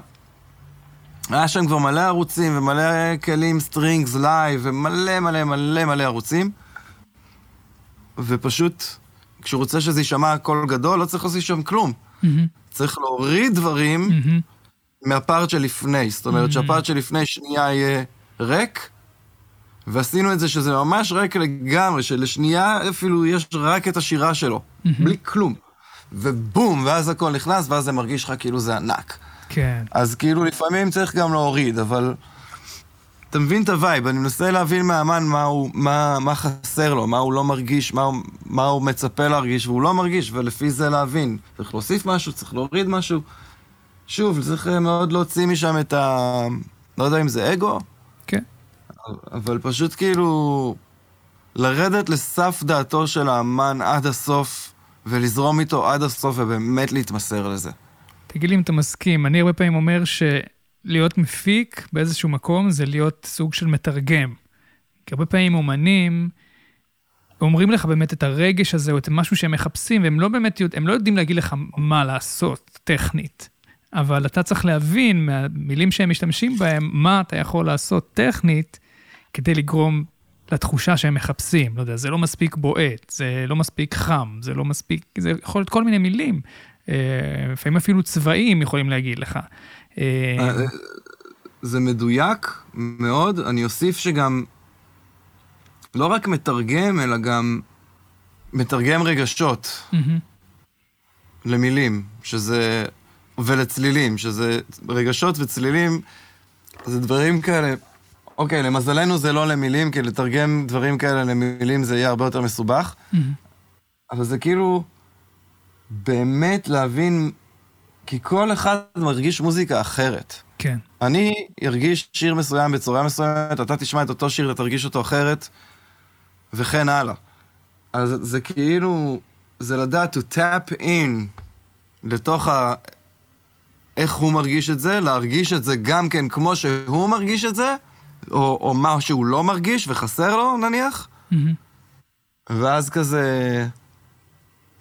היה שם כבר מלא ערוצים, ומלא כלים, סטרינגס, לייב, ומלא מלא מלא מלא ערוצים, ופשוט, כשהוא רוצה שזה יישמע קול גדול, לא צריך לעשות שם כלום. Mm-hmm. צריך להוריד דברים mm-hmm. מהפארט שלפני. זאת אומרת, mm-hmm. שהפארט שלפני שנייה יהיה ריק, ועשינו את זה שזה ממש ריק לגמרי, שלשנייה אפילו יש רק את השירה שלו, mm-hmm. בלי כלום. ובום, ואז הכל נכנס, ואז זה מרגיש לך כאילו זה ענק. כן. אז כאילו לפעמים צריך גם להוריד, אבל... אתה מבין את הווייב, אני מנסה להבין מהאמן מה, הוא, מה, מה חסר לו, מה הוא לא מרגיש, מה, מה הוא מצפה להרגיש, והוא לא מרגיש, ולפי זה להבין. צריך להוסיף משהו, צריך להוריד משהו. שוב, צריך מאוד להוציא משם את ה... לא יודע אם זה אגו. כן. אבל פשוט כאילו... לרדת לסף דעתו של האמן עד הסוף, ולזרום איתו עד הסוף, ובאמת להתמסר לזה. תגיד לי אם אתה מסכים, אני הרבה פעמים אומר ש... להיות מפיק באיזשהו מקום, זה להיות סוג של מתרגם. כי הרבה פעמים אומנים, אומרים לך באמת את הרגש הזה, או את משהו שהם מחפשים, והם לא באמת, הם לא יודעים להגיד לך מה לעשות, טכנית. אבל אתה צריך להבין, מהמילים שהם משתמשים בהם, מה אתה יכול לעשות טכנית, כדי לגרום לתחושה שהם מחפשים. לא יודע, זה לא מספיק בועט, זה לא מספיק חם, זה לא מספיק, זה יכול להיות כל מיני מילים. לפעמים אפילו צבעים יכולים להגיד לך. זה מדויק מאוד, אני אוסיף שגם לא רק מתרגם, אלא גם מתרגם רגשות למילים, שזה, ולצלילים, שזה רגשות וצלילים, זה דברים כאלה, אוקיי, למזלנו זה לא למילים, כי לתרגם דברים כאלה למילים זה יהיה הרבה יותר מסובך, אבל זה כאילו באמת להבין כי כל אחד מרגיש מוזיקה אחרת. כן. אני ארגיש שיר מסוים בצורה מסוימת, אתה תשמע את אותו שיר, אתה תרגיש אותו אחרת, וכן הלאה. אז זה כאילו, זה לדעת, to tap in, לתוך ה... איך הוא מרגיש את זה, להרגיש את זה גם כן כמו שהוא מרגיש את זה, או, או מה שהוא לא מרגיש וחסר לו, נניח. Mm-hmm. ואז כזה...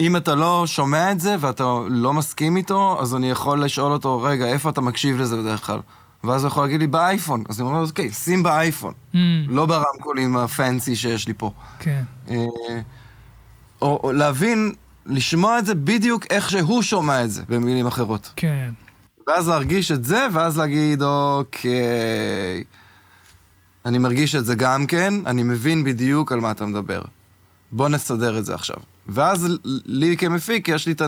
אם אתה לא שומע את זה ואתה לא מסכים איתו, אז אני יכול לשאול אותו, רגע, איפה אתה מקשיב לזה בדרך כלל? ואז הוא יכול להגיד לי, באייפון. אז אני אומר לו, אוקיי, שים באייפון. Mm. לא ברמקולים הפנסי שיש לי פה. כן. אה, או, או להבין, לשמוע את זה בדיוק איך שהוא שומע את זה, במילים אחרות. כן. ואז להרגיש את זה, ואז להגיד, אוקיי, אני מרגיש את זה גם כן, אני מבין בדיוק על מה אתה מדבר. בוא נסדר את זה עכשיו. ואז לי כמפיק, יש לי את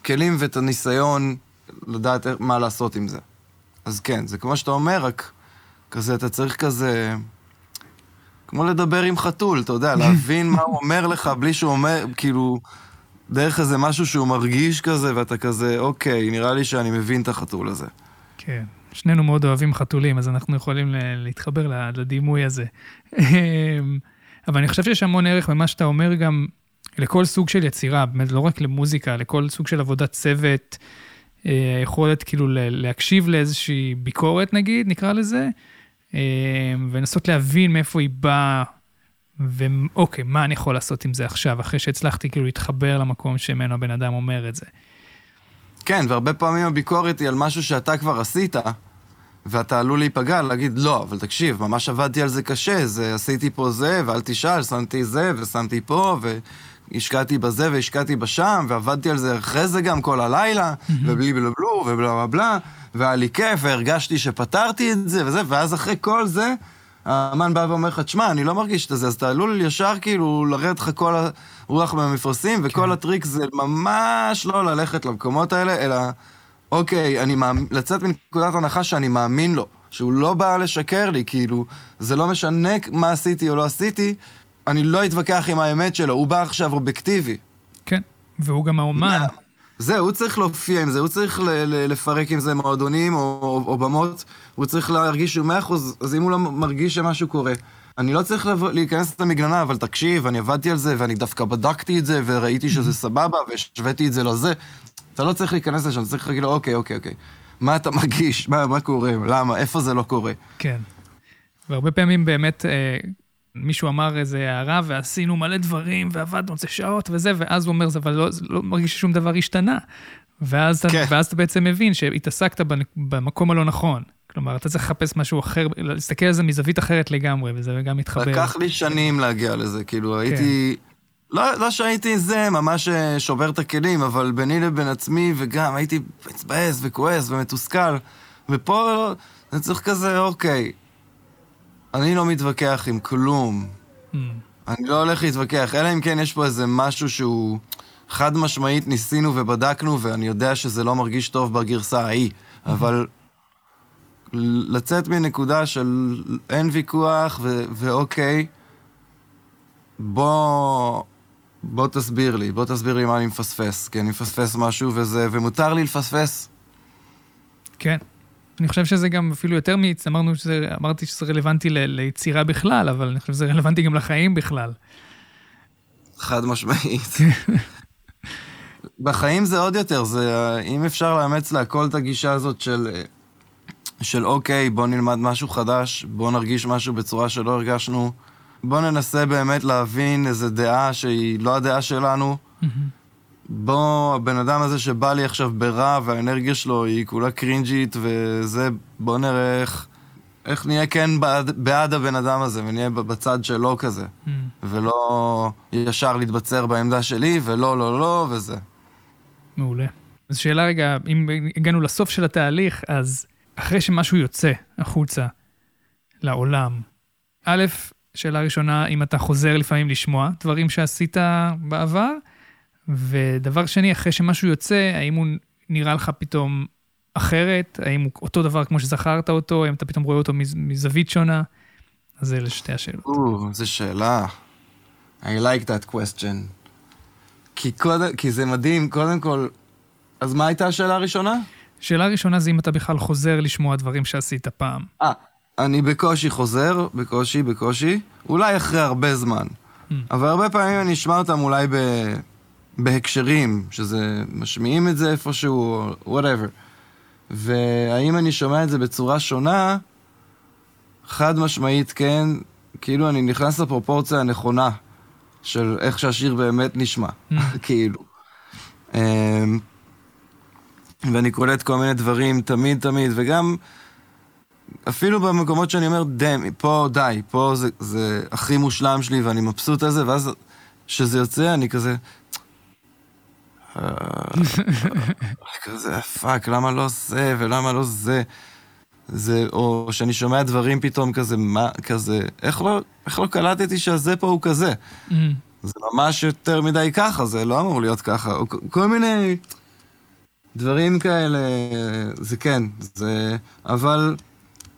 הכלים ואת הניסיון לדעת מה לעשות עם זה. אז כן, זה כמו שאתה אומר, רק כזה, אתה צריך כזה, כמו לדבר עם חתול, אתה יודע, להבין מה הוא אומר לך, בלי שהוא אומר, כאילו, דרך כזה משהו שהוא מרגיש כזה, ואתה כזה, אוקיי, נראה לי שאני מבין את החתול הזה. כן, שנינו מאוד אוהבים חתולים, אז אנחנו יכולים להתחבר לדימוי הזה. אבל אני חושב שיש המון ערך במה שאתה אומר גם, לכל סוג של יצירה, באמת לא רק למוזיקה, לכל סוג של עבודת צוות, היכולת כאילו להקשיב לאיזושהי ביקורת נגיד, נקרא לזה, ונסות להבין מאיפה היא באה, ואוקיי, מה אני יכול לעשות עם זה עכשיו, אחרי שהצלחתי כאילו להתחבר למקום שמנו הבן אדם אומר את זה. כן, והרבה פעמים הביקורת היא על משהו שאתה כבר עשית, ואתה עלול להיפגע, להגיד, לא, אבל תקשיב, ממש עבדתי על זה קשה, זה, עשיתי פה זה, ואל תשאל, שמתי זה, ושמתי פה, ו... השקעתי בזה והשקעתי בשם, ועבדתי על זה אחרי זה גם כל הלילה, ובלי בלו בלו, ובלה בלה בלה, והיה לי כיף, והרגשתי שפתרתי את זה, וזה, ואז אחרי כל זה, האמן בא ואומר לך, תשמע, אני לא מרגיש את זה, אז אתה עלול ישר כאילו לרדת לך כל הרוח מהמפרשים, וכל כן. הטריק זה ממש לא ללכת למקומות האלה, אלא, אוקיי, אני מאמ... לצאת מנקודת הנחה שאני מאמין לו, שהוא לא בא לשקר לי, כאילו, זה לא משנה מה עשיתי או לא עשיתי, אני לא אתווכח עם האמת שלו, הוא בא עכשיו אובייקטיבי. כן, והוא גם האומן. זה, הוא צריך להופיע עם זה, הוא צריך לפרק עם זה מועדונים או במות, הוא צריך להרגיש שהוא מאה אחוז, אז אם הוא לא מרגיש שמשהו קורה. אני לא צריך להיכנס את המגננה, אבל תקשיב, אני עבדתי על זה, ואני דווקא בדקתי את זה, וראיתי שזה סבבה, ושוויתי את זה לזה. אתה לא צריך להיכנס לשם, אתה צריך להגיד לו, אוקיי, אוקיי, אוקיי. מה אתה מרגיש? מה קורה? למה? איפה זה לא קורה? כן. והרבה פעמים באמת מישהו אמר איזה הערה, ועשינו מלא דברים, ועבדנו זה שעות וזה, ואז הוא אומר, זה אבל לא, לא מרגיש ששום דבר השתנה. ואז, כן. ואז אתה בעצם מבין שהתעסקת במקום הלא נכון. כלומר, אתה צריך לחפש משהו אחר, להסתכל על זה מזווית אחרת לגמרי, וזה גם מתחבר. לקח לי שנים להגיע לזה, כאילו, כן. הייתי... לא, לא שהייתי זה ממש שובר את הכלים, אבל ביני לבין עצמי, וגם הייתי מצבאס וכועס ומתוסכל, ופה זה צריך כזה, אוקיי, אני לא מתווכח עם כלום. Mm. אני לא הולך להתווכח, אלא אם כן יש פה איזה משהו שהוא חד משמעית, ניסינו ובדקנו, ואני יודע שזה לא מרגיש טוב בגרסה ההיא. Mm-hmm. אבל לצאת מנקודה של אין ויכוח, ו- ואוקיי, בוא, בוא תסביר לי, בוא תסביר לי מה אני מפספס, כי אני מפספס משהו וזה, ומותר לי לפספס. כן. אני חושב שזה גם אפילו יותר מיץ, אמרנו שזה, אמרתי שזה רלוונטי ל, ליצירה בכלל, אבל אני חושב שזה רלוונטי גם לחיים בכלל. חד משמעית. בחיים זה עוד יותר, זה, אם אפשר לאמץ להכל את הגישה הזאת של, של אוקיי, בוא נלמד משהו חדש, בוא נרגיש משהו בצורה שלא הרגשנו, בוא ננסה באמת להבין איזו דעה שהיא לא הדעה שלנו, בוא, הבן אדם הזה שבא לי עכשיו ברע, והאנרגיה שלו היא כולה קרינג'ית, וזה, בוא נראה איך, איך נהיה כן בעד, בעד הבן אדם הזה, ונהיה בצד שלו כזה, mm. ולא ישר להתבצר בעמדה שלי, ולא, לא, לא, וזה. מעולה. אז שאלה רגע, אם הגענו לסוף של התהליך, אז אחרי שמשהו יוצא החוצה לעולם, א', שאלה ראשונה, אם אתה חוזר לפעמים לשמוע דברים שעשית בעבר, ודבר שני, אחרי שמשהו יוצא, האם הוא נראה לך פתאום אחרת, האם הוא אותו דבר כמו שזכרת אותו, האם אתה פתאום רואה אותו מזווית שונה? אז זה לשתי השאלות. או, זו שאלה. I like that question. כי, קוד... כי זה מדהים, קודם כל, אז מה הייתה השאלה הראשונה? שאלה הראשונה זה אם אתה בכלל חוזר לשמוע דברים שעשית פעם. אה, אני בקושי חוזר, בקושי, בקושי, אולי אחרי הרבה זמן. Mm. אבל הרבה פעמים אני אשמע אותם אולי ב... בהקשרים, שזה משמיעים את זה איפשהו, whatever. והאם אני שומע את זה בצורה שונה, חד משמעית כן, כאילו אני נכנס לפרופורציה הנכונה, של איך שהשיר באמת נשמע, כאילו. ואני קולט כל מיני דברים, תמיד תמיד, וגם, אפילו במקומות שאני אומר, דם, פה די, פה זה, זה הכי מושלם שלי, ואני מבסוט על זה, ואז שזה יוצא, אני כזה, כזה, פאק, למה לא זה, ולמה לא זה, זה, או שאני שומע דברים פתאום כזה, מה, כזה, איך לא, איך לא קלטתי שזה פה הוא כזה? זה ממש יותר מדי ככה, זה לא אמור להיות ככה, או כל מיני דברים כאלה, זה כן, זה, אבל,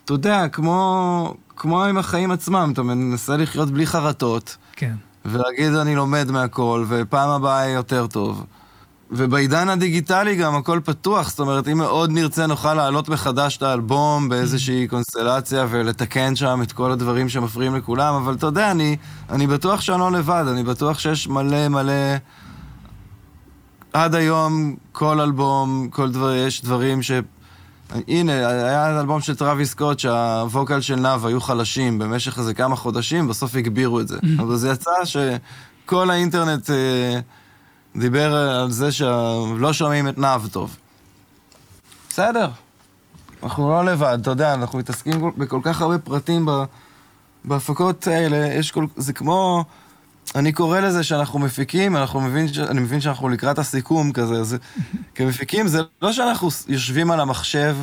אתה יודע, כמו, כמו עם החיים עצמם, אתה מנסה לחיות בלי חרטות, כן. ולהגיד אני לומד מהכל, ופעם הבאה יותר טוב. ובעידן הדיגיטלי גם הכל פתוח, זאת אומרת, אם מאוד נרצה נוכל לעלות מחדש את האלבום באיזושהי קונסטלציה ולתקן שם את כל הדברים שמפריעים לכולם, אבל אתה יודע, אני, אני בטוח שאני לא לבד, אני בטוח שיש מלא מלא... עד היום, כל אלבום, כל דבר, יש דברים ש... הנה, היה אלבום של טראביס סקוט שהווקל של נב היו חלשים במשך איזה כמה חודשים, בסוף הגבירו את זה. אבל זה יצא שכל האינטרנט... דיבר על זה שלא שומעים את נאב טוב. בסדר. אנחנו לא לבד, אתה יודע, אנחנו מתעסקים בכל כך הרבה פרטים בהפקות האלה, יש כל... זה כמו... אני קורא לזה שאנחנו מפיקים, אנחנו מבין ש... אני מבין שאנחנו לקראת הסיכום כזה, זה... כמפיקים, זה לא שאנחנו יושבים על המחשב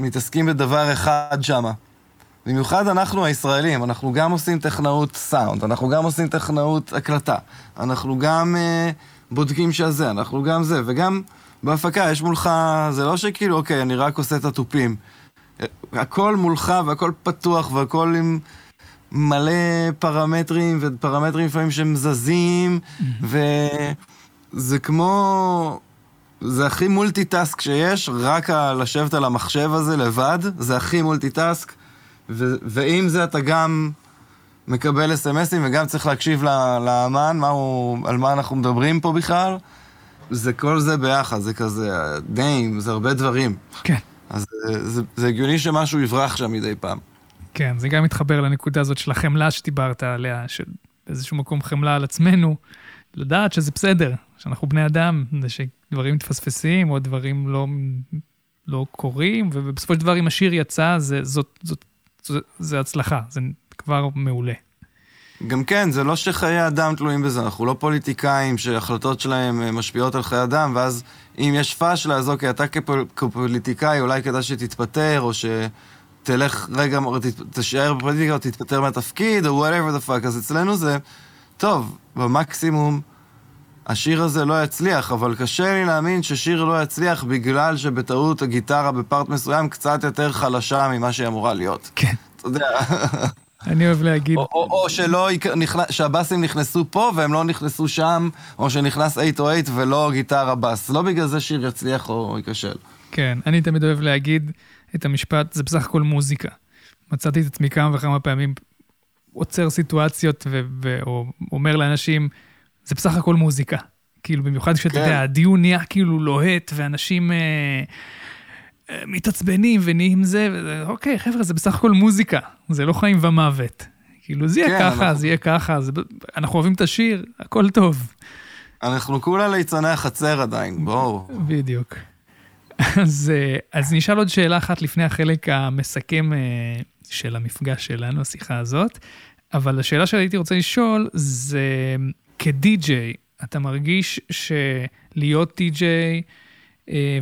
ומתעסקים בדבר אחד שמה. במיוחד אנחנו הישראלים, אנחנו גם עושים טכנאות סאונד, אנחנו גם עושים טכנאות הקלטה, אנחנו גם אה, בודקים שזה, אנחנו גם זה, וגם בהפקה יש מולך, זה לא שכאילו, אוקיי, אני רק עושה את הטופים. הכל מולך והכל פתוח והכל עם מלא פרמטרים, ופרמטרים לפעמים שהם זזים, וזה כמו... זה הכי מולטיטאסק שיש, רק לשבת על המחשב הזה לבד, זה הכי מולטיטאסק, ו- ועם זה אתה גם מקבל אס-אמסים וגם צריך להקשיב לאמן, מהו, על מה אנחנו מדברים פה בכלל. זה כל זה ביחד, זה כזה, דיים, זה הרבה דברים. כן. אז זה, זה, זה הגיוני שמשהו יברח שם מדי פעם. כן, זה גם מתחבר לנקודה הזאת של החמלה שדיברת עליה, של איזשהו מקום חמלה על עצמנו, לדעת שזה בסדר, שאנחנו בני אדם, שדברים מתפספסים או דברים לא, לא קורים, ובסופו של דבר אם השיר יצא, זה, זאת, זאת זה, זה הצלחה, זה כבר מעולה. גם כן, זה לא שחיי אדם תלויים בזה, אנחנו לא פוליטיקאים שהחלטות שלהם משפיעות על חיי אדם, ואז אם יש פשלה, אז אוקיי, אתה כפול, כפוליטיקאי אולי כדאי שתתפטר, או שתלך רגע, תשאר בפוליטיקה, או תתפטר מהתפקיד, או whatever the fuck, אז אצלנו זה, טוב, במקסימום, השיר הזה לא יצליח, אבל קשה לי להאמין ששיר לא יצליח בגלל שבטעות הגיטרה בפארט מסוים קצת יותר חלשה ממה שהיא אמורה להיות. כן. אתה יודע. אני אוהב להגיד. או שהבאסים נכנסו פה והם לא נכנסו שם, או שנכנס שמונה שמונה ולא גיטרה באס. לא בגלל זה שיר יצליח או ייכשל. כן, אני תמיד אוהב להגיד את המשפט, זה בסך הכל מוזיקה. מצאתי את עצמי כמה וכמה פעמים עוצר סיטואציות ואומר לאנשים... זה בסך הכל מוזיקה, כאילו במיוחד כשאתה יודע, הדיון נהיה כאילו לוהט, ואנשים מתעצבנים ונהיים זה, אוקיי, חבר'ה, זה בסך הכל מוזיקה, זה לא חיים ומוות, כאילו זה יהיה ככה, זה יהיה ככה, אנחנו אוהבים את השיר, הכל טוב. אנחנו כולה ליצני החצר עדיין, בואו. בדיוק. אז נשאל עוד שאלה אחת לפני החלק המסכם של המפגש שלנו, השיחה הזאת, אבל השאלה שהייתי רוצה לשאול זה... כדי-ג'יי, אתה מרגיש שלהיות די-ג'יי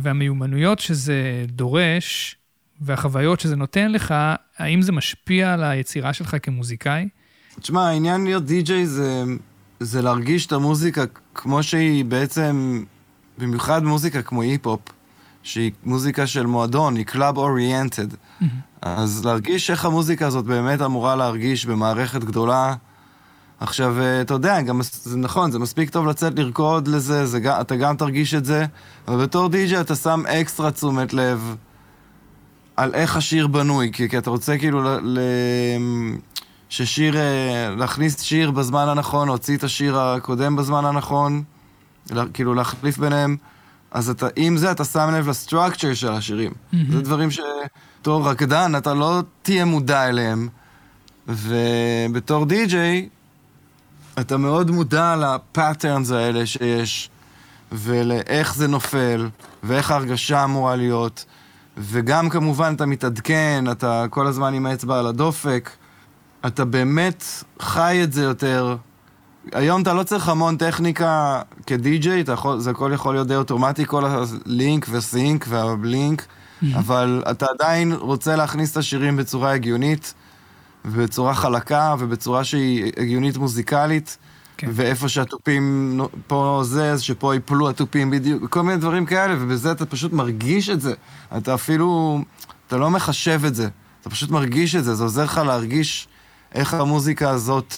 והמיומנויות שזה דורש והחוויות שזה נותן לך, האם זה משפיע על היצירה שלך כמוזיקאי? תשמע, העניין להיות די-ג'יי זה, זה להרגיש את המוזיקה כמו שהיא בעצם, במיוחד מוזיקה כמו היפ-הופ, שהיא מוזיקה של מועדון, היא קלאב-אוריינטד. Mm-hmm. אז להרגיש איך המוזיקה הזאת באמת אמורה להרגיש במערכת גדולה, עכשיו, אתה יודע, גם, זה נכון, זה מספיק טוב לצאת לרקוד לזה, זה, אתה גם תרגיש את זה, אבל בתור די-ג'יי אתה שם אקסטרה תשומת לב על איך השיר בנוי, כי, כי אתה רוצה כאילו ל, ל, ששיר, להכניס שיר בזמן הנכון, להוציא את השיר הקודם בזמן הנכון, לה, כאילו להחליף ביניהם, אז אתה, עם זה אתה שם לב לסטרקצ'ר של השירים. Mm-hmm. זה דברים שתור רקדן, אתה לא תהיה מודע אליהם, ובתור די-ג'יי, אתה מאוד מודע לפאטרנס האלה שיש, ולאיך זה נופל, ואיך ההרגשה אמורה להיות, וגם כמובן אתה מתעדכן, אתה כל הזמן עם האצבע על הדופק, אתה באמת חי את זה יותר. היום אתה לא צריך המון טכניקה כדי-ג'יי, זה הכל יכול להיות די אוטומטי, כל הלינק וסינק והבלינק, אבל אתה עדיין רוצה להכניס את השירים בצורה הגיונית, ובצורה חלקה, ובצורה שהיא הגיונית מוזיקלית, כן. ואיפה שהטופים פה זה, שפה ייפלו הטופים בדיוק, כל מיני דברים כאלה, ובזה אתה פשוט מרגיש את זה. אתה אפילו, אתה לא מחשב את זה, אתה פשוט מרגיש את זה, זה עוזר לך להרגיש איך המוזיקה הזאת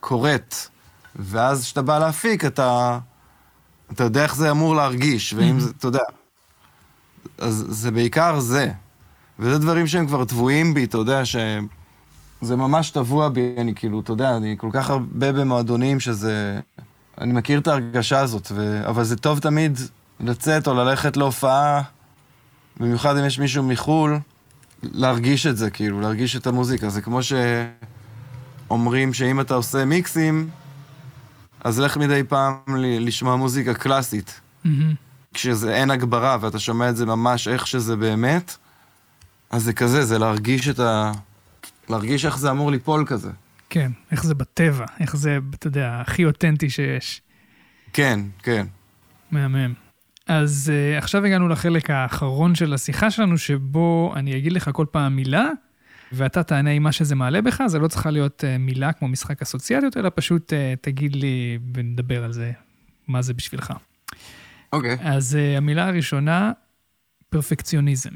קורית. ואז כשאתה בא להפיק, אתה, אתה יודע איך זה אמור להרגיש, ואם זה, אתה יודע, אז זה בעיקר זה. וזה דברים שהם כבר טבועים בי, אתה יודע, שהם, זה ממש טבוע בי, אני כאילו, אתה יודע, אני כל כך הרבה במועדונים שזה... אני מכיר את ההרגשה הזאת, ו... אבל זה טוב תמיד לצאת או ללכת להופעה, במיוחד אם יש מישהו מחול, להרגיש את זה, כאילו, להרגיש את המוזיקה. זה כמו שאומרים שאם אתה עושה מיקסים, אז לך מדי פעם ל... לשמוע מוזיקה קלאסית. Mm-hmm. כשזה אין הגברה ואתה שומע את זה ממש איך שזה באמת, אז זה כזה, זה להרגיש את ה... להרגיש איך זה אמור ליפול כזה. כן, איך זה בטבע, איך זה, אתה יודע, הכי אותנטי שיש. כן, כן. מהמם. אז uh, עכשיו הגענו לחלק האחרון של השיחה שלנו, שבו אני אגיד לך כל פעם מילה, ואתה תענה עם מה שזה מעלה בך, זה לא צריכה להיות uh, מילה כמו משחק אסוציאציות, אלא פשוט uh, תגיד לי ונדבר על זה, מה זה בשבילך. אוקיי. Okay. אז uh, המילה הראשונה, פרפקציוניזם.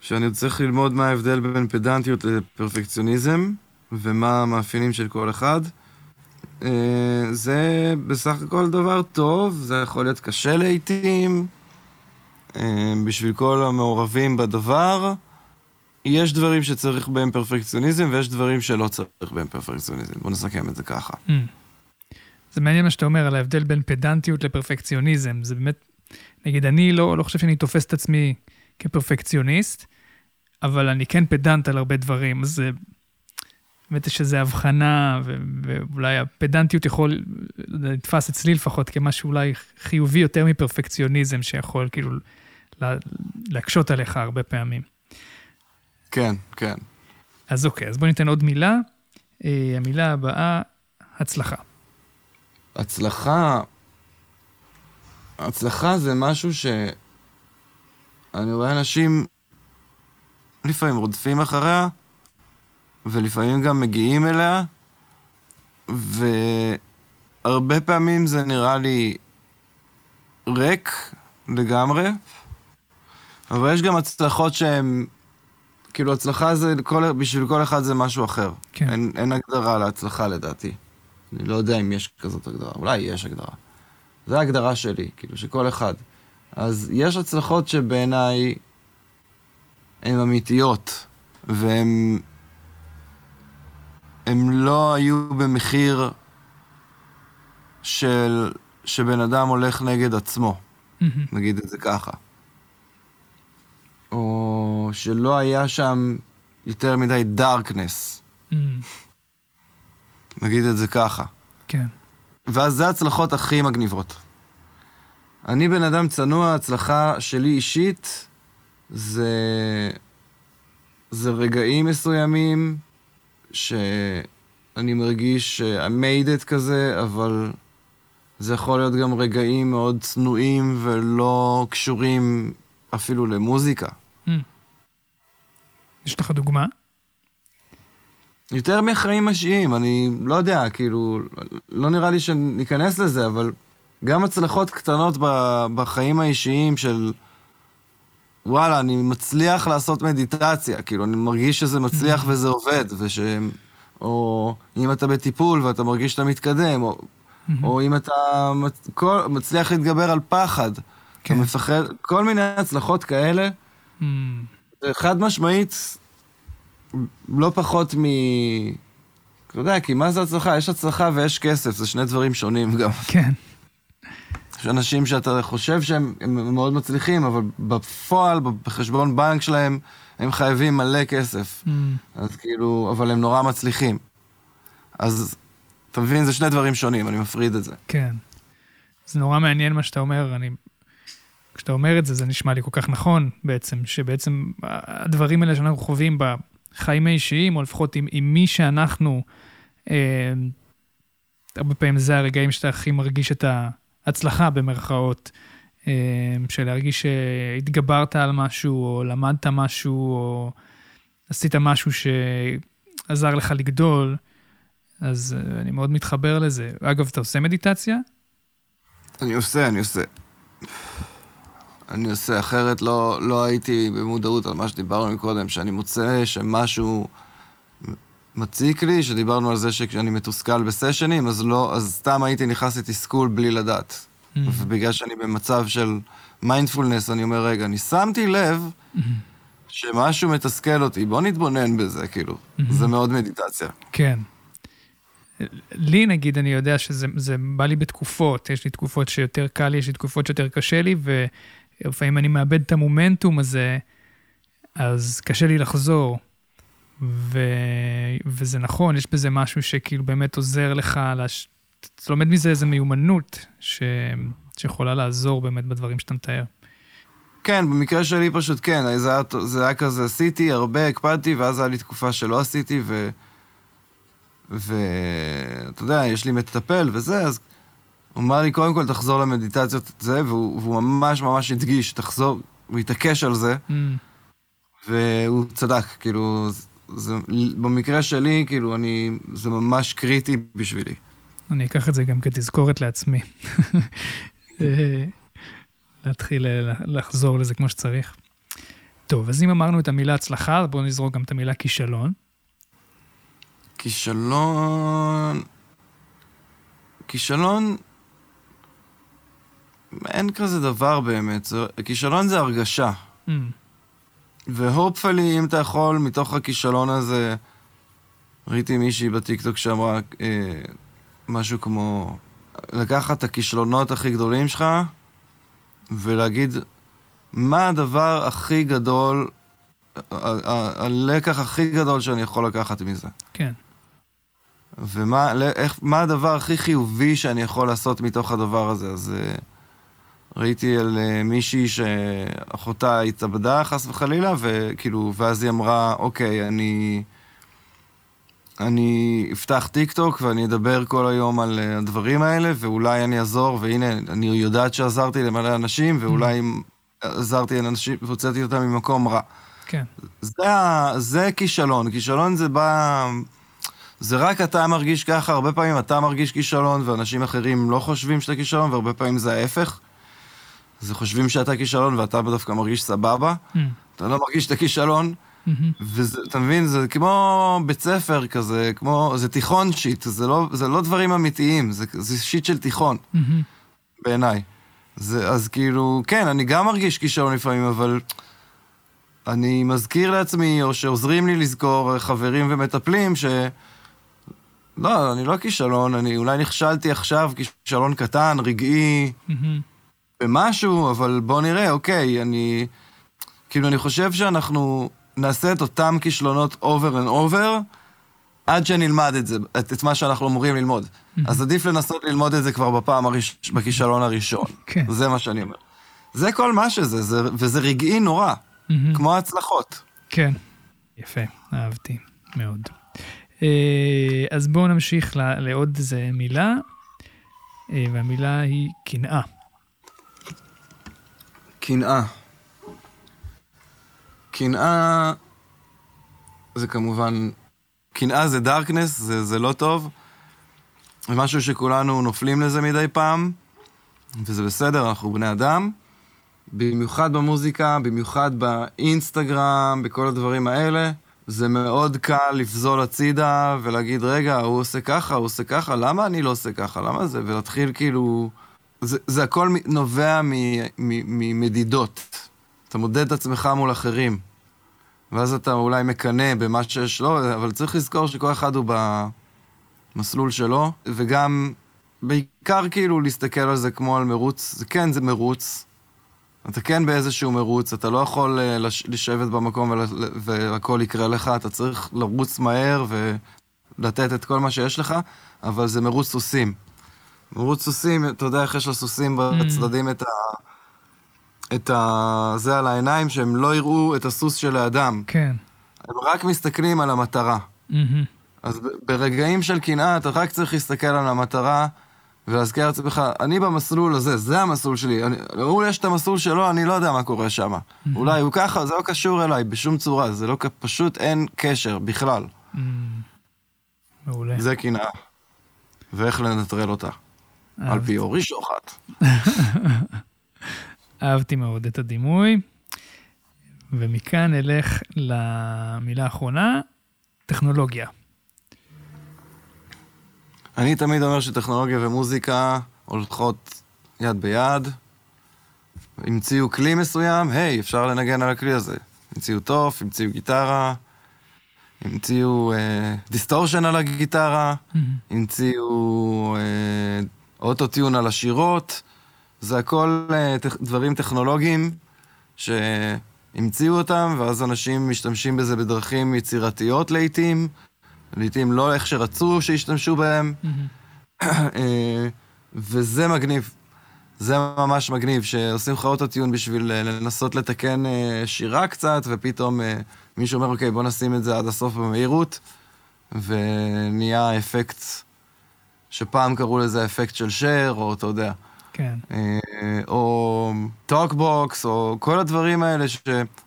שאני צריך ללמוד מה ההבדל בין פדנטיות לפרפקציוניזם, ומה המאפיינים של כל אחד. זה בסך הכל דבר טוב, זה יכול להיות קשה לעתים, בשביל כל המעורבים בדבר, יש דברים שצריך בהם פרפקציוניזם, ויש דברים שלא צריך בהם פרפקציוניזם. בוא נסכם את זה ככה. Mm. זה מעניין מה שאתה אומר, על ההבדל בין פדנטיות לפרפקציוניזם, זה באמת, נגיד, אני לא, לא חושב שאני תופס את עצמי, כפרפקציוניסט, אבל אני כן פדנט על הרבה דברים, אז באמת שזה הבחנה, ו- ואולי הפדנטיות יכול לתפס אצלי לפחות, כמשהו אולי חיובי יותר מפרפקציוניזם, שיכול כאילו לה- להקשות עליך הרבה פעמים. כן, כן. אז אוקיי, אז בוא ניתן עוד מילה, המילה הבאה, הצלחה. הצלחה, הצלחה זה משהו ש... אני רואה אנשים לפעמים רודפים אחריה, ולפעמים גם מגיעים אליה, והרבה פעמים זה נראה לי ריק לגמרי, אבל יש גם הצלחות שהן, כאילו הצלחה זה, כל, בשביל כל אחד זה משהו אחר. כן. אין, אין הגדרה להצלחה לדעתי. אני לא יודע אם יש כזאת הגדרה, אולי יש הגדרה. זה ההגדרה שלי, כאילו שכל אחד. אז יש הצלחות שבעיניי הן אמיתיות, והן לא היו במחיר של, שבן אדם הולך נגד עצמו, mm-hmm. נגיד את זה ככה. או שלא היה שם יותר מדי דארקנס, mm-hmm. נגיד את זה ככה. כן. ואז זה הצלחות הכי מגניבות. אני בן אדם צנוע, ההצלחה שלי אישית, זה, זה רגעים מסוימים, שאני מרגיש ש-I made it כזה, אבל זה יכול להיות גם רגעים מאוד צנועים, ולא קשורים אפילו למוזיקה. Mm. יש לך דוגמה? יותר מחיים משיים, אני לא יודע, כאילו, לא נראה לי שניכנס לזה, אבל... גם הצלחות קטנות בחיים האישיים של, וואלה, אני מצליח לעשות מדיטציה, כאילו, אני מרגיש שזה מצליח וזה עובד, או אם אתה בטיפול ואתה מרגיש שאתה מתקדם, או, mm-hmm. או אם אתה כל, מצליח להתגבר על פחד, כן. אתה מפחד, כל מיני הצלחות כאלה, mm-hmm. חד משמעית, לא פחות מ... אתה יודע, כי מה זה הצלחה? יש הצלחה ויש כסף, זה שני דברים שונים גם. כן. יש אנשים שאתה חושב שהם מאוד מצליחים, אבל בפועל, בחשבון בנק שלהם, הם חייבים מלא כסף. Mm. אז כאילו, אבל הם נורא מצליחים. אז, אתה מבין, זה שני דברים שונים, אני מפריד את זה. כן. זה נורא מעניין מה שאתה אומר, אני... כשאתה אומר את זה, זה נשמע לי כל כך נכון בעצם, שבעצם הדברים האלה שאנחנו חווים בחיים האישיים, או לפחות עם, עם מי שאנחנו, אה, הרבה פעמים זה הרגעים שאתה הכי מרגיש את ההצלחה במרכאות, אה, של להרגיש שהתגברת על משהו, או למדת משהו, או עשית משהו שעזר לך לגדול, אז אני מאוד מתחבר לזה. אגב, אתה עושה מדיטציה? אני עושה, אני עושה. אני עושה אחרת, לא, לא הייתי במודעות על מה שדיברנו מקודם, שאני מוצא שמשהו מציק לי, שדיברנו על זה שכשאני מתוסכל בסשנים, אז לא, אז סתם הייתי נכנס לתסכול בלי לדעת. Mm-hmm. ובגלל שאני במצב של מיינדפולנס, אני אומר, רגע, אני שמתי לב mm-hmm. שמשהו מתסכל אותי, בוא נתבונן בזה, כאילו. Mm-hmm. זה מאוד מדיטציה. כן. לי נגיד, אני יודע שזה זה בא לי בתקופות, יש לי תקופות שיותר קל לי, יש לי תקופות שיותר קשה לי, ו... לפעמים אני מאבד את המומנטום הזה, אז קשה לי לחזור, ו... וזה נכון, יש בזה משהו שכאילו באמת עוזר לך, לש... אתה לומד מזה איזו מיומנות, ש... שיכולה לעזור באמת בדברים שאתה מתאר. כן, במקרה שלי פשוט כן, זה היה, זה היה כזה, עשיתי הרבה, הקפדתי, ואז היה לי תקופה שלא עשיתי, ו... ואתה יודע, יש לי מטפל וזה, אז... הוא אמר לי, קודם כל, תחזור למדיטציות את זה, והוא, והוא ממש ממש הדגיש, תחזור, הוא התעקש על זה, mm. והוא צדק, כאילו, זה, במקרה שלי, כאילו, אני, זה ממש קריטי בשבילי. אני אקח את זה גם כתזכורת לעצמי. להתחיל לחזור לזה כמו שצריך. טוב, אז אם אמרנו את המילה הצלחה, בואו נזרוק גם את המילה כישלון. כישלון... כישלון... אין כזה דבר באמת, הכישלון זה הרגשה. Mm. והופפלי, אם אתה יכול, מתוך הכישלון הזה, ראיתי מישהי בטיקטוק שאמרה אה, משהו כמו, לקחת את הכישלונות הכי גדולים שלך, ולהגיד, מה הדבר הכי גדול, ה- ה- הלקח הכי גדול שאני יכול לקחת מזה. כן. ומה איך, מה הדבר הכי חיובי שאני יכול לעשות מתוך הדבר הזה, אז... ראיתי על מישהי שאחותה התאבדה חס וחלילה, וכאילו, ואז היא אמרה, אוקיי, אני, אני אפתח טיקטוק ואני אדבר כל היום על הדברים האלה, ואולי אני אעזור, והנה, אני יודעת שעזרתי למלא אנשים, ואולי mm. עזרתי לאנשים, והוצאתי אותם ממקום רע. כן. זה, זה כישלון. כישלון זה בא... זה רק אתה מרגיש ככה, הרבה פעמים אתה מרגיש כישלון, ואנשים אחרים לא חושבים שאתה כישלון, והרבה פעמים זה ההפך. אז חושבים שאתה כישלון, ואתה דווקא מרגיש סבבה, mm. אתה לא מרגיש את הכישלון, mm-hmm. ואתה מבין, זה כמו בית ספר כזה, כמו, זה תיכון שיט, זה לא, זה לא דברים אמיתיים, זה, זה שיט של תיכון, mm-hmm. בעיניי. זה, אז כאילו, כן, אני גם מרגיש כישלון לפעמים, אבל אני מזכיר לעצמי, או שעוזרים לי לזכור חברים ומטפלים, ש... לא, אני לא כישלון, אני אולי נכשלתי עכשיו כישלון קטן, רגעי, mm-hmm. במשהו, אבל בוא נראה, אוקיי, אני, כאילו אני חושב שאנחנו נעשה את אותם כישלונות over and over, עד שנלמד את זה, את, את מה שאנחנו אמורים ללמוד. Mm-hmm. אז עדיף לנסות ללמוד את זה כבר בפעם הראש, בכישלון הראשון. Okay. זה מה שאני אומר. זה כל מה שזה, זה, וזה רגעי נורא, mm-hmm. כמו הצלחות. כן, יפה, אהבתי מאוד. אז בואו נמשיך לא, לעוד איזה מילה, והמילה היא קנאה. קנאה. קנאה, זה כמובן, קנאה זה דארקנס, זה, זה לא טוב, זה משהו שכולנו נופלים לזה מדי פעם, וזה בסדר, אנחנו בני אדם, במיוחד במוזיקה, במיוחד באינסטגרם, בכל הדברים האלה, זה מאוד קל לפזול הצידה ולהגיד, רגע, הוא עושה ככה, הוא עושה ככה, למה אני לא עושה ככה, למה זה? ולהתחיל כאילו... זה, זה הכל נובע ממדידות. אתה מודד את עצמך מול אחרים, ואז אתה אולי מקנה במה שיש לו, אבל צריך לזכור שכל אחד הוא במסלול שלו, וגם בעיקר כאילו להסתכל על זה כמו על מרוץ, זה כן, זה מרוץ, אתה כן באיזשהו מרוץ, אתה לא יכול לשבת במקום והכל יקרה לך, אתה צריך לרוץ מהר ולתת את כל מה שיש לך, אבל זה מרוץ סוסים. מרוץ סוסים, אתה יודע איך יש לסוסים בצדדים את ה... את ה... זה על העיניים, שהם לא יראו את הסוס של האדם. כן. הם רק מסתכלים על המטרה. אז ברגעים של קנאה, אתה רק צריך להסתכל על המטרה, ולהזכיר את זה בכלל, אני במסלול הזה, זה המסלול שלי, הוא יש את המסלול שלו, אני לא יודע מה קורה שם. אולי הוא ככה, זה לא קשור אליי, בשום צורה, זה לא פשוט אין קשר בכלל. מעולה. זה קנאה. ואיך לנטרל אותה. על פי אורי שוחט. אהבתי מאוד את הדימוי, ומכאן אלך למילה האחרונה, טכנולוגיה. אני תמיד אומר שטכנולוגיה ומוזיקה הולכות יד ביד, המציאו כלי מסוים, היי, אפשר לנגן על הכלי הזה. המציאו טוף, המציאו גיטרה, המציאו אה, דיסטורשן על הגיטרה, mm-hmm. המציאו אה, אוטוטיון על השירות, זה הכל אה, טכ... דברים טכנולוגיים שהמציאו אותם, ואז אנשים משתמשים בזה בדרכים יצירתיות לעתים, לעתים לא איך שרצו שהשתמשו בהם, וזה מגניב, זה ממש מגניב, שעושים לך אוטוטיון בשביל לנסות לתקן שירה קצת, ופתאום מישהו אומר, אוקיי, בוא נשים את זה עד הסוף במהירות, ונהיה אפקט, שפעם קראו לזה אפקט של שר, או אתה יודע, או טוקבוקס, או כל הדברים האלה,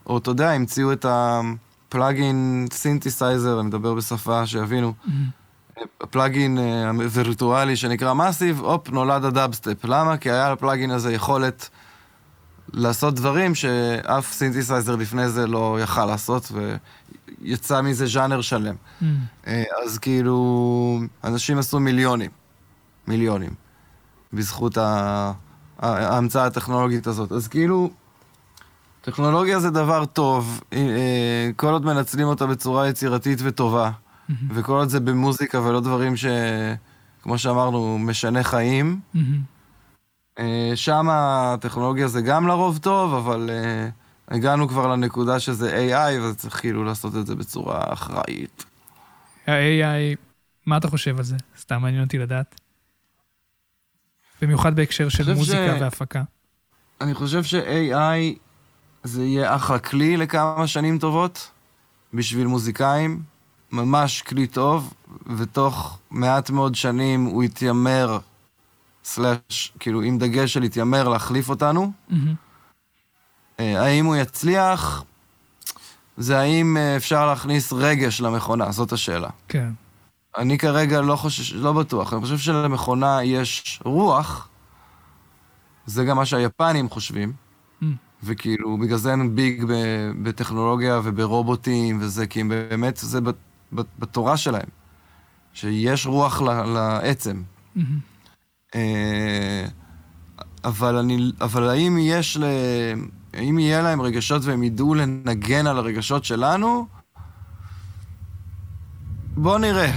או אתה יודע, המציאו את ה... פלאגין סינתסייזר, אני מדבר בשפה שיבינו, הפלאגין הווירטואלי שנקרא Massive, אופ, נולד הדאבסטפ. למה? כי היה לפלאגין הזה יכולת לעשות דברים שאף סינתסייזר לפני זה לא יכל לעשות, ויצא מזה ז'אנר שלם. אז כאילו, אנשים עשו מיליונים, מיליונים, בזכות ההמצאה הטכנולוגית הזאת. אז כאילו, טכנולוגיה זה דבר טוב, כל עוד מנצלים אותה בצורה יצירתית וטובה, וכל עוד זה במוזיקה ולא דברים ש... כמו שאמרנו, משנה חיים. שם הטכנולוגיה זה גם לרוב טוב, אבל הגענו כבר לנקודה שזה איי איי, וזה צריך כאילו לעשות את זה בצורה אחראית. איי איי, מה אתה חושב על זה? סתם מעניין אותי לדעת. במיוחד בהקשר של מוזיקה והפקה. אני חושב ש-איי איי... זה יהיה אחלה כלי לכמה שנים טובות, בשביל מוזיקאים, ממש כלי טוב, ותוך מעט מאוד שנים הוא יתיימר, סלש, כאילו עם דגש של יתיימר להחליף אותנו. האם הוא יצליח? זה האם אפשר להכניס רגש למכונה, זאת השאלה. כן. אני כרגע לא חושש, לא בטוח, אני חושב שלמכונה יש רוח, זה גם מה שהיפנים חושבים, וכאילו, בגלל זה אין ביג בטכנולוגיה וברובוטים וזה, כי באמת זה בתורה שלהם, שיש רוח לעצם. אבל אני, אבל האם יש ל... האם יהיה להם רגשות והם ידעו לנגן על הרגשות שלנו? בוא נראה.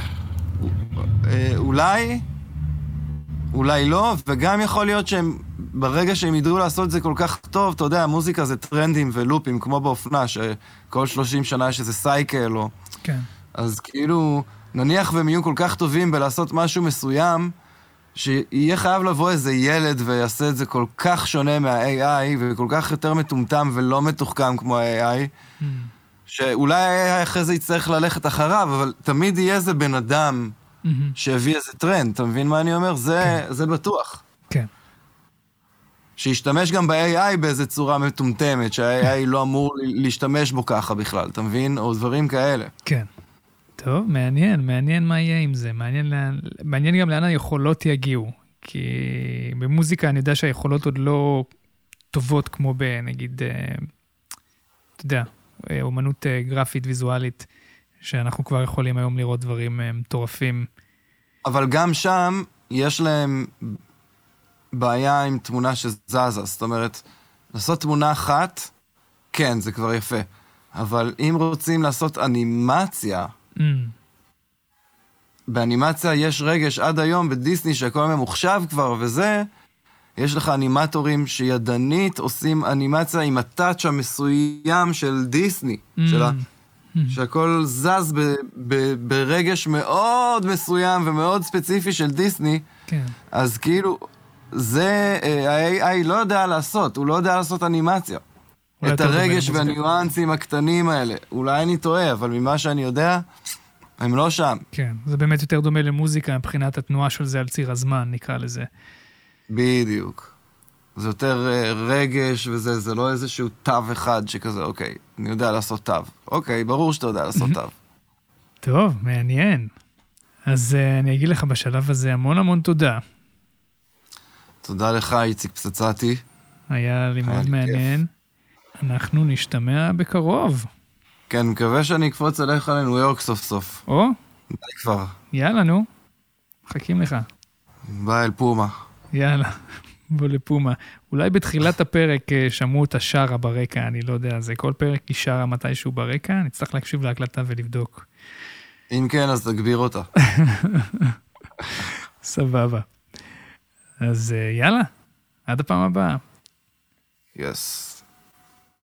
אולי, אולי לא, וגם יכול להיות שהם... ברגע שהם ידעו לעשות את זה כל כך טוב, אתה יודע, המוזיקה זה טרנדים ולופים, כמו באופנה, שכל שלושים שנה שזה סייקל או... כן. אז כאילו, נניח והם יהיו כל כך טובים בלעשות משהו מסוים, שיהיה חייב לבוא איזה ילד ויעשה את זה כל כך שונה מה-איי איי, וכל כך יותר מטומטם ולא מתוחכם כמו ה-איי איי, שאולי ה-איי איי אחרי זה יצטרך ללכת אחריו, אבל תמיד יהיה איזה בן אדם שהביא איזה טרנד, אתה מבין מה אני אומר? זה, זה בטוח. כן. שישתמש גם ב-איי איי באיזו צורה מטומטמת, שה-איי איי לא אמור להשתמש בו ככה בכלל, אתה מבין? או דברים כאלה. כן. טוב, מעניין, מעניין מה יהיה עם זה, מעניין, לאן, מעניין גם לאן היכולות יגיעו, כי במוזיקה אני יודע שהיכולות עוד לא טובות כמו בנגיד, אתה יודע, אומנות גרפית, ויזואלית, שאנחנו כבר יכולים היום לראות דברים מטורפים. אבל גם שם יש להם בעיה עם תמונה שזזה, זאת אומרת, לעשות תמונה אחת, כן, זה כבר יפה, אבל אם רוצים לעשות אנימציה, mm. באנימציה יש רגש עד היום בדיסני שהכל ממוחשב כבר וזה, יש לך אנימטורים שידנית עושים אנימציה עם הטאץ' המסוים של דיסני, mm. שלה, mm. שהכל זז ב, ב, ברגש מאוד מסוים ומאוד ספציפי של דיסני, כן. אז כאילו, זה ה-איי איי לא יודע לעשות, הוא לא יודע לעשות אנימציה. את הרגש והניואנסים הקטנים האלה. אולי אני טועה, אבל ממה שאני יודע, הם לא שם. כן, זה באמת יותר דומה למוזיקה, מבחינת התנועה של זה על ציר הזמן, נקרא לזה. בדיוק. זה יותר רגש וזה, זה לא איזשהו תו אחד שכזה, אוקיי, אני יודע לעשות תו. אוקיי, ברור שאתה יודע לעשות תו. טוב, מעניין. אז אני אגיד לך בשלב הזה המון המון תודה. תודה לך, איציק פצצתי. היה לי מאוד מעניין. אנחנו נשתמע בקרוב. כן, מקווה שאני אקפוץ עליך לניו יורק סוף סוף. או? די כבר. יאללה, נו. מחכים לך. בא אל פומה. יאללה, בוא לפומה. אולי בתחילת הפרק שמעו את השרה ברקע, אני לא יודע, זה כל פרק היא שרה מתישהו ברקע, נצטרך להקשיב להקלטה ולבדוק. אם כן, אז תגביר אותה. סבבה. אז יאללה, עד הפעם הבאה. יס.